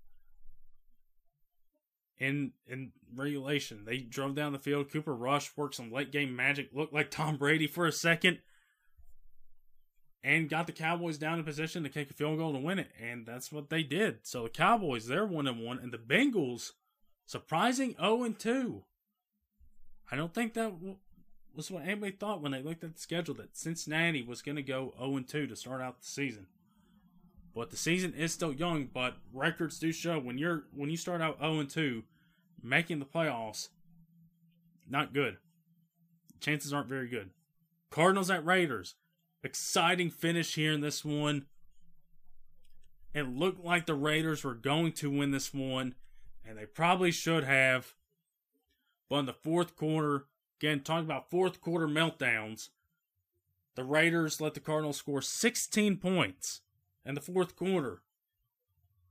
In regulation, they drove down the field. Cooper Rush worked some late game magic, looked like Tom Brady for a second, and got the Cowboys down in position to kick a field goal to win it. And that's what they did. So the Cowboys, they're 1-1, and the Bengals, surprising 0-2. I don't think that was what anybody thought when they looked at the schedule, that Cincinnati was going to go 0-2 to start out the season. But the season is still young, but records do show when you start out 0-2, making the playoffs, not good. Chances aren't very good. Cardinals at Raiders. Exciting finish here in this one. It looked like the Raiders were going to win this one, and they probably should have. But in the fourth quarter, again, talking about fourth quarter meltdowns, the Raiders let the Cardinals score 16 points. In the fourth quarter,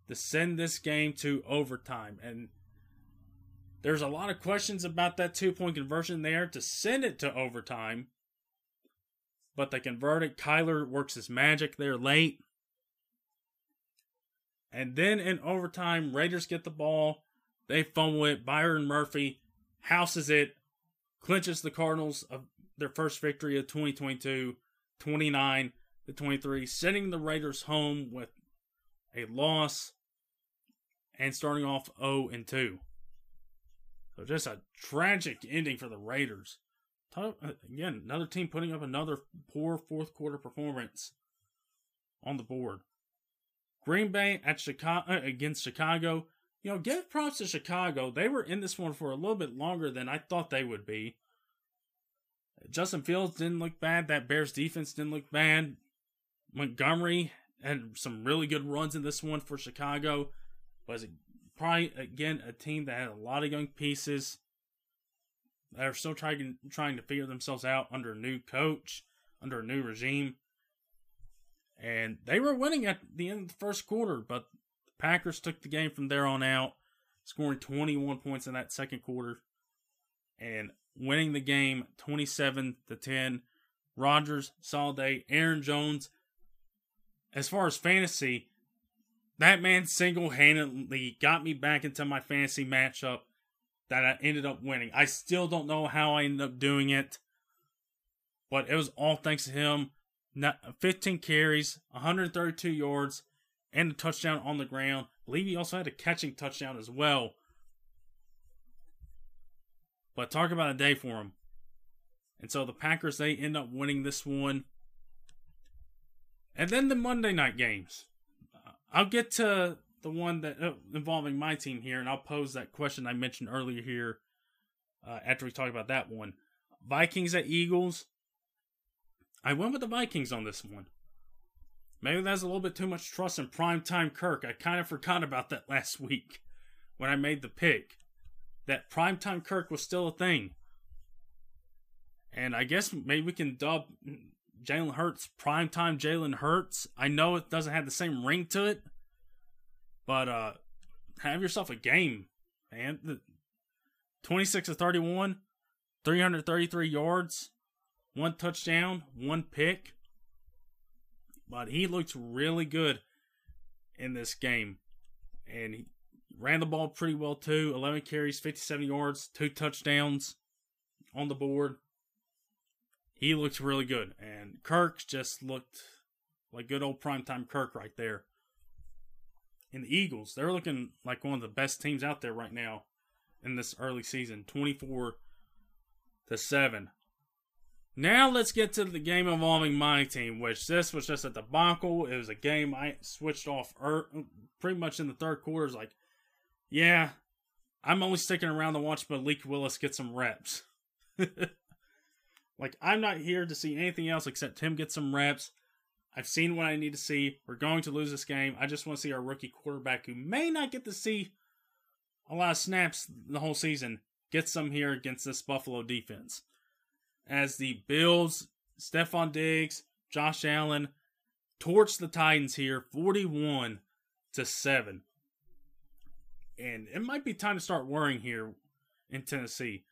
to send this game to overtime. And there's a lot of questions about that 2-point conversion there to send it to overtime. But they convert it. Kyler works his magic there late. And then in overtime, Raiders get the ball. They fumble it. Byron Murphy houses it. Clinches the Cardinals of their first victory of 2022, 29-23, sending the Raiders home with a loss and starting off 0-2. So just a tragic ending for the Raiders. Again, another team putting up another poor fourth quarter performance on the board. Green Bay at Chicago. Give props to Chicago. They were in this one for a little bit longer than I thought they would be. Justin Fields didn't look bad. That Bears defense didn't look bad. Montgomery had some really good runs in this one for Chicago. Was probably, again, a team that had a lot of young pieces. They're still trying to figure themselves out under a new coach, under a new regime. And they were winning at the end of the first quarter, but the Packers took the game from there on out, scoring 21 points in that second quarter. And winning the game 27-10. Rodgers, solid day. Aaron Jones, as far as fantasy, that man single-handedly got me back into my fantasy matchup that I ended up winning. I still don't know how I ended up doing it, but it was all thanks to him. 15 carries, 132 yards, and a touchdown on the ground. I believe he also had a catching touchdown as well. But talk about a day for them. And so the Packers, they end up winning this one. And then the Monday night games. I'll get to the one that involving my team here, and I'll pose that question I mentioned earlier here after we talk about that one. Vikings at Eagles. I went with the Vikings on this one. Maybe that's a little bit too much trust in primetime Kirk. I kind of forgot about that last week when I made the pick. That primetime Kirk was still a thing. And I guess maybe we can dub Jalen Hurts primetime Jalen Hurts. I know it doesn't have the same ring to it. But have yourself a game, man. 26 of 31, 333 yards, one touchdown, one pick. But he looked really good in this game. And he ran the ball pretty well, too. 11 carries, 57 yards, 2 touchdowns on the board. He looked really good. And Kirk just looked like good old primetime Kirk right there. And the Eagles, they're looking like one of the best teams out there right now in this early season, 24-7. Now let's get to the game involving my team, which this was just a debacle. It was a game I switched off pretty much in the third quarter. It's like, yeah, I'm only sticking around to watch Malik Willis get some reps. Like, I'm not here to see anything else except him get some reps. I've seen what I need to see. We're going to lose this game. I just want to see our rookie quarterback, who may not get to see a lot of snaps the whole season, get some here against this Buffalo defense. As the Bills, Stephon Diggs, Josh Allen torched the Titans here 41-7. And it might be time to start worrying here in Tennessee.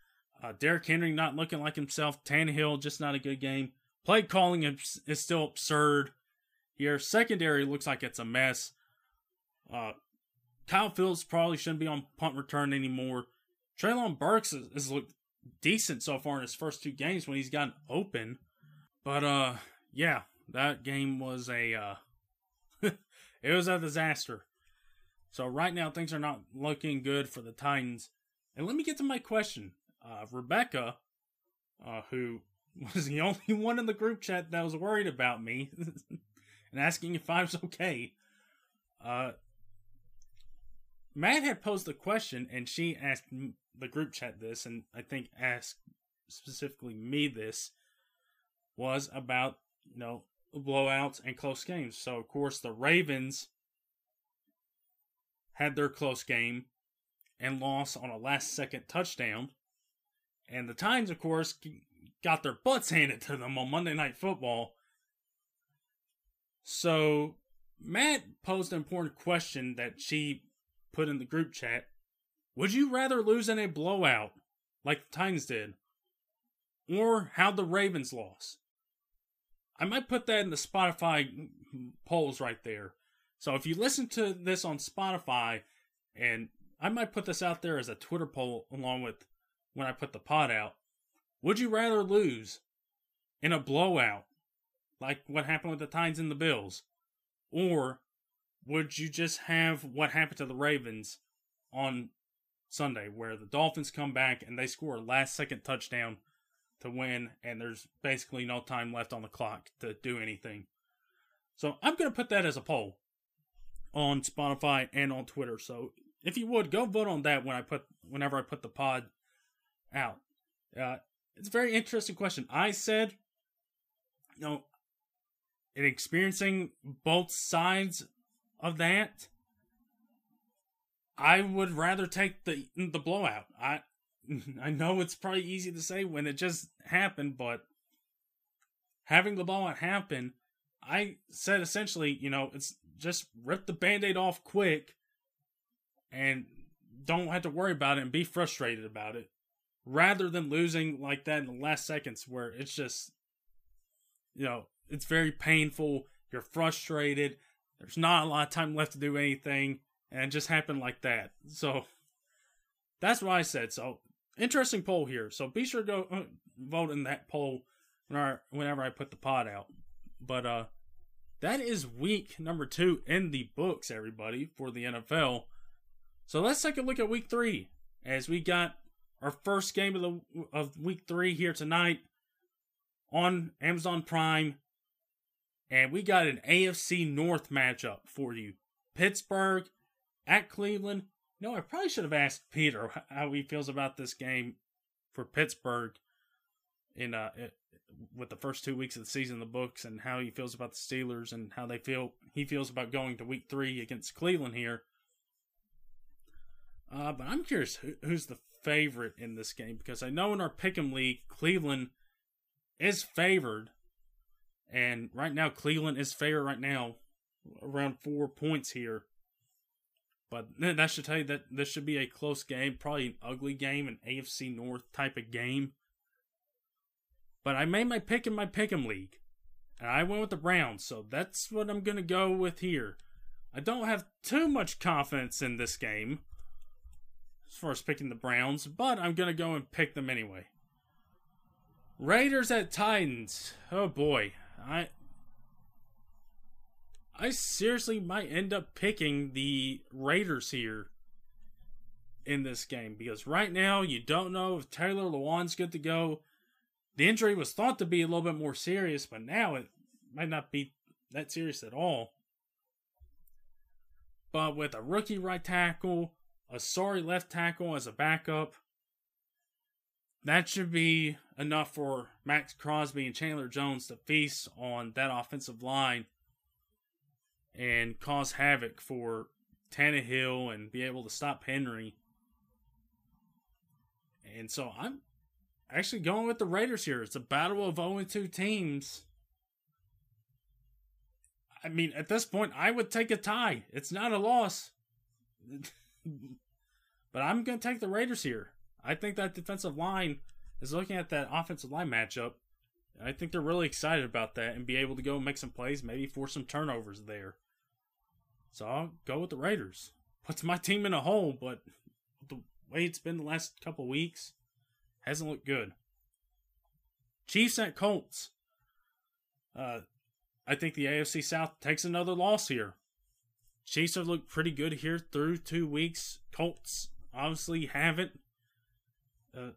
Derrick Henry not looking like himself. Tannehill just not a good game. Play calling is still absurd here. Secondary looks like it's a mess. Kyle Fields probably shouldn't be on punt return anymore. Treylon Burks has looked decent so far in his first two games when he's gotten open. But, yeah, that game was it was a disaster. So right now, things are not looking good for the Titans. And let me get to my question. Rebecca, who was the only one in the group chat that was worried about me and asking if I was okay. Matt had posed the question, and she asked the group chat this, and I think asked specifically me this, was about, you know, blowouts and close games. So, of course, the Ravens had their close game and lost on a last-second touchdown. And the Titans, of course, got their butts handed to them on Monday Night Football. So, Matt posed an important question that she put in the group chat. Would you rather lose in a blowout like the Titans did, or how the Ravens lost? I might put that in the Spotify polls right there. So if you listen to this on Spotify, and I might put this out there as a Twitter poll along with when I put the pod out. Would you rather lose in a blowout like what happened with the Titans and the Bills, or would you just have what happened to the Ravens on Sunday, where the Dolphins come back and they score a last-second touchdown to win, and there's basically no time left on the clock to do anything? So I'm going to put that as a poll on Spotify and on Twitter. So if you would, go vote on that whenever I put the pod out. It's a very interesting question. I said, you know, in experiencing both sides of that, I would rather take the blowout. I know it's probably easy to say when it just happened, but having the blowout happen, I said essentially, you know, it's just rip the Band-Aid off quick and don't have to worry about it and be frustrated about it, rather than losing like that in the last seconds where it's just, you know, it's very painful, you're frustrated, there's not a lot of time left to do anything, and it just happened like that. So, that's what I said. So, interesting poll here. So, be sure to go vote in that poll whenever I put the pod out. But, that is week number 2 in the books, everybody, for the NFL. So, let's take a look at week 3, as we got our first game of week 3 here tonight on Amazon Prime. And we got an AFC North matchup for you. Pittsburgh at Cleveland. No, I probably should have asked Peter how he feels about this game for Pittsburgh with the first 2 weeks of the season in the books, and how he feels about the Steelers, and how he feels about going to week 3 against Cleveland here. But I'm curious who's the favorite in this game, because I know in our Pick'em League, Cleveland is favored. And right now, Cleveland is favored right now around 4 points here. But that should tell you that this should be a close game, probably an ugly game, an AFC North type of game. But I made my pick in my Pick'em League, and I went with the Browns, so that's what I'm going to go with here. I don't have too much confidence in this game as far as picking the Browns, but I'm going to go and pick them anyway. Raiders at Titans. Oh boy. I seriously might end up picking the Raiders here in this game, because right now you don't know if Taylor Lewan's good to go. The injury was thought to be a little bit more serious, but now it might not be that serious at all. But with a rookie right tackle, a sorry left tackle as a backup, that should be enough for Max Crosby and Chandler Jones to feast on that offensive line and cause havoc for Tannehill and be able to stop Henry. And so I'm actually going with the Raiders here. It's a battle of 0-2 teams. I mean, at this point, I would take a tie. It's not a loss. But I'm going to take the Raiders here. I think that defensive line is looking at that offensive line matchup, and I think they're really excited about that and be able to go make some plays, maybe force some turnovers there. So I'll go with the Raiders. Puts my team in a hole, but the way it's been the last couple weeks, hasn't looked good. Chiefs at Colts. I think the AFC South takes another loss here. Chiefs have looked pretty good here through 2 weeks. Colts obviously haven't.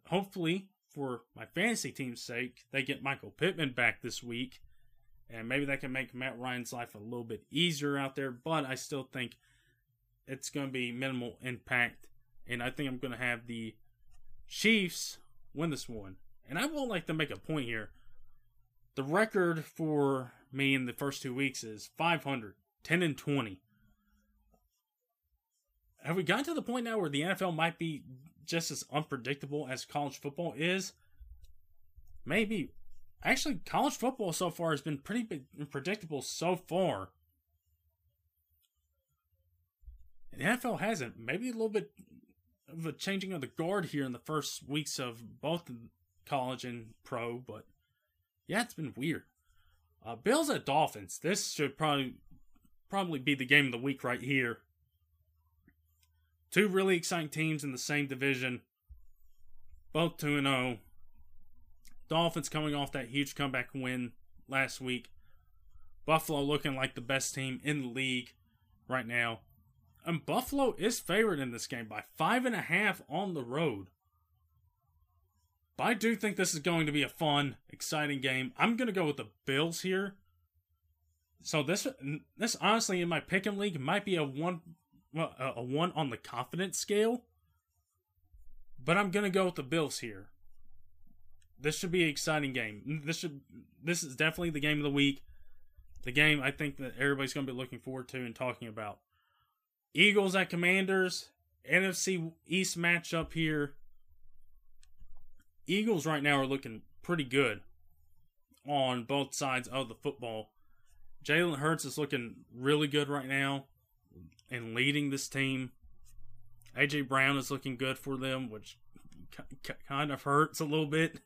Hopefully, for my fantasy team's sake, they get Michael Pittman back this week. And maybe that can make Matt Ryan's life a little bit easier out there. But I still think it's going to be minimal impact. And I think I'm going to have the Chiefs win this one. And I will like to make a point here. The record for me in the first 2 weeks is 500, 10-20. Have we gotten to the point now where the NFL might be just as unpredictable as college football is? Maybe. Actually, college football so far has been pretty predictable so far. And the NFL hasn't. Maybe a little bit of a changing of the guard here in the first weeks of both college and pro, but yeah, it's been weird. Bills at Dolphins. This should probably be the game of the week right here. Two really exciting teams in the same division. Both 2-0. Dolphins coming off that huge comeback win last week. Buffalo looking like the best team in the league right now. And Buffalo is favored in this game by 5.5 on the road. But I do think this is going to be a fun, exciting game. I'm going to go with the Bills here. So this honestly, in my Pick'em League, might be a one on the confidence scale. But I'm going to go with the Bills here. This should be an exciting game. This is definitely the game of the week. The game I think that everybody's going to be looking forward to and talking about. Eagles at Commanders. NFC East matchup here. Eagles right now are looking pretty good on both sides of the football. Jalen Hurts is looking really good right now and leading this team. A.J. Brown is looking good for them, which kind of hurts a little bit.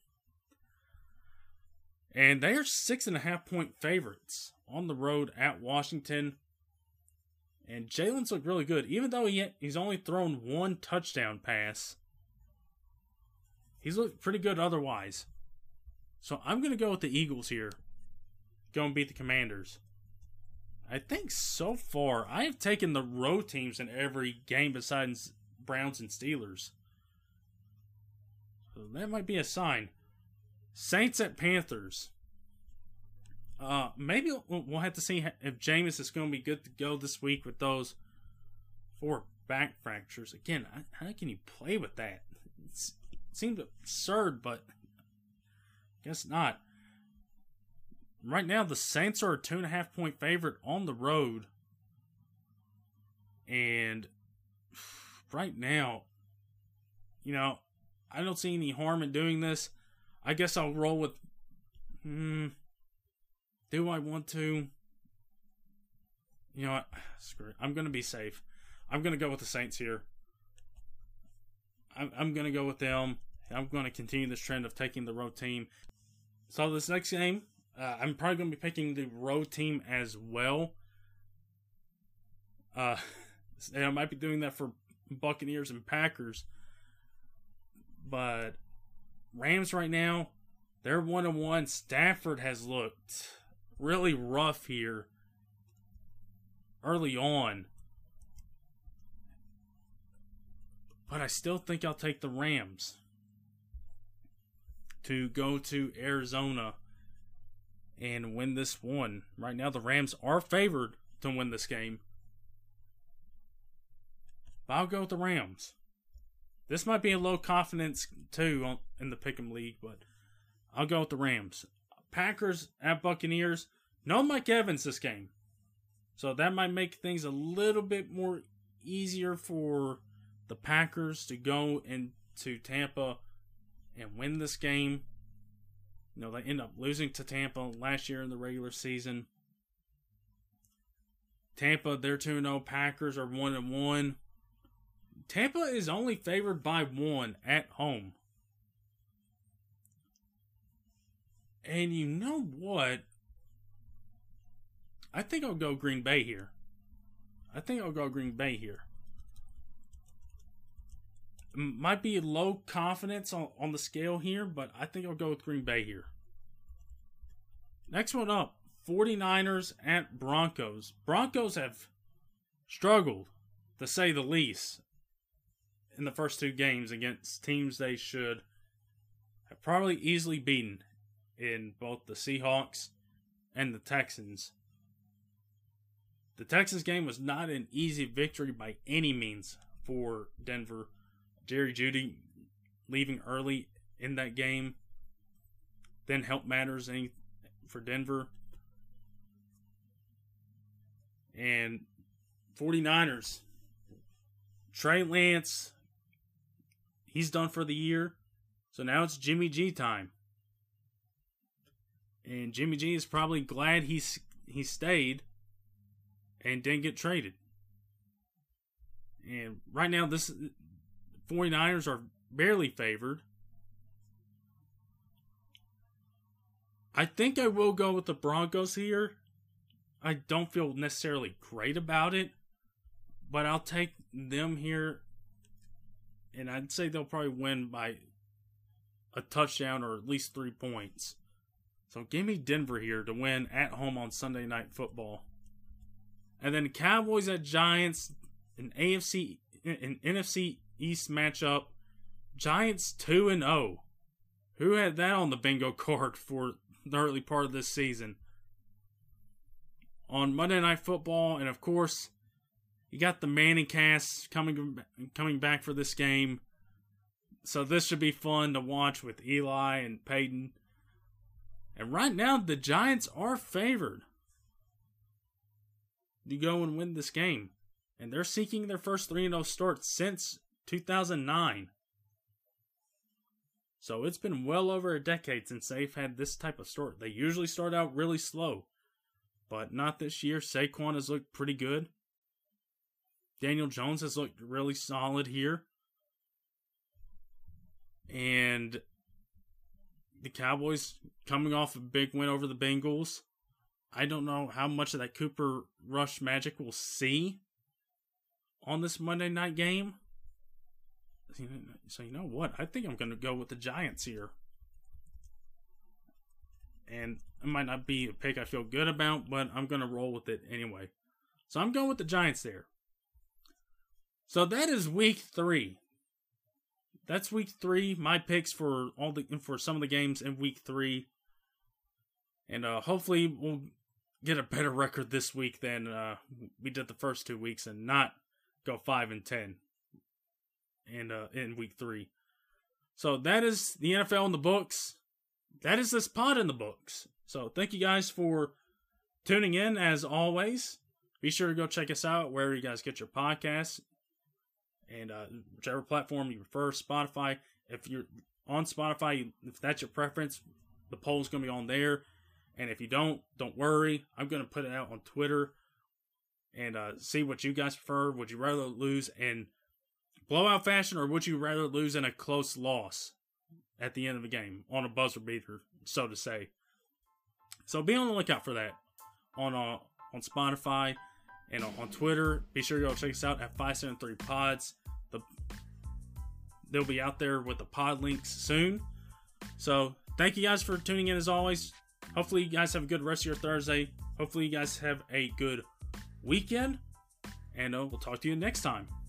And they are 6.5-point favorites on the road at Washington. And Jalen's looked really good. Even though he's only thrown one touchdown pass, he's looked pretty good otherwise. So I'm going to go with the Eagles here. Go and beat the Commanders. I think so far, I have taken the road teams in every game besides Browns and Steelers. So that might be a sign. Saints at Panthers. Maybe we'll have to see if Jameis is going to be good to go this week with those 4 back fractures. Again, how can you play with that? It seemed absurd, but I guess not. Right now, the Saints are a 2.5-point favorite on the road. And right now, you know, I don't see any harm in doing this. I guess I'll roll with... do I want to? You know what? Screw it. I'm going to be safe. I'm going to go with the Saints here. I'm going to go with them. I'm going to continue this trend of taking the road team. So this next game, I'm probably going to be picking the road team as well. And I might be doing that for Buccaneers and Packers. But Rams right now, they're 1-1. Stafford has looked really rough here early on. But I still think I'll take the Rams to go to Arizona and win this one. Right now, the Rams are favored to win this game. But I'll go with the Rams. This might be a low confidence, too, in the Pick'em League, but I'll go with the Rams. Packers at Buccaneers. No Mike Evans this game. So that might make things a little bit more easier for the Packers to go into Tampa and win this game. You know, they end up losing to Tampa last year in the regular season. Tampa, they're 2-0. Packers are 1-1. Tampa is only favored by 1 at home. And you know what? I think I'll go Green Bay here. Might be low confidence on the scale here, but I think I'll go with Green Bay here. Next one up, 49ers at Broncos. Broncos have struggled, to say the least, in the first 2 games against teams they should have probably easily beaten in both the Seahawks and the Texans. The Texans game was not an easy victory by any means for Denver. Jerry Jeudy leaving early in that game didn't help matters for Denver. And 49ers, Trey Lance, he's done for the year. So now it's Jimmy G time. And Jimmy G is probably glad he stayed and didn't get traded. And right now, this 49ers are barely favored. I think I will go with the Broncos here. I don't feel necessarily great about it, but I'll take them here. And I'd say they'll probably win by a touchdown or at least 3 points. So give me Denver here to win at home on Sunday Night Football. And then Cowboys at Giants, an NFC East matchup. Giants 2-0. Who had that on the bingo card for the early part of this season? On Monday Night Football, and of course, you got the Manning cast coming back for this game. So this should be fun to watch with Eli and Peyton. And right now, the Giants are favored to go and win this game. And they're seeking their first 3-0 start since 2009. So it's been well over a decade since they've had this type of start. They usually start out really slow, but not this year. Saquon has looked pretty good. Daniel Jones has looked really solid here. And the Cowboys coming off a big win over the Bengals. I don't know how much of that Cooper Rush magic we'll see on this Monday night game. So you know what? I think I'm going to go with the Giants here. And it might not be a pick I feel good about, but I'm going to roll with it anyway. So I'm going with the Giants there. So that is week 3. That's week 3. My picks for some of the games in week 3. And hopefully we'll get a better record this week than we did the first 2 weeks and not go 5-10 in week 3. So that is the NFL in the books. That is this pod in the books. So thank you guys for tuning in as always. Be sure to go check us out wherever you guys get your podcasts. And whichever platform you prefer, Spotify. If you're on Spotify, if that's your preference, the poll's going to be on there. And if you don't worry. I'm going to put it out on Twitter and see what you guys prefer. Would you rather lose in blowout fashion, or would you rather lose in a close loss at the end of the game on a buzzer beater, so to say? So be on the lookout for that on Spotify and on Twitter. Be sure to go check us out at 573 Pods. They'll be out there with the pod links soon. So thank you guys for tuning in as always. Hopefully you guys have a good rest of your Thursday. Hopefully you guys have a good weekend. And we'll talk to you next time.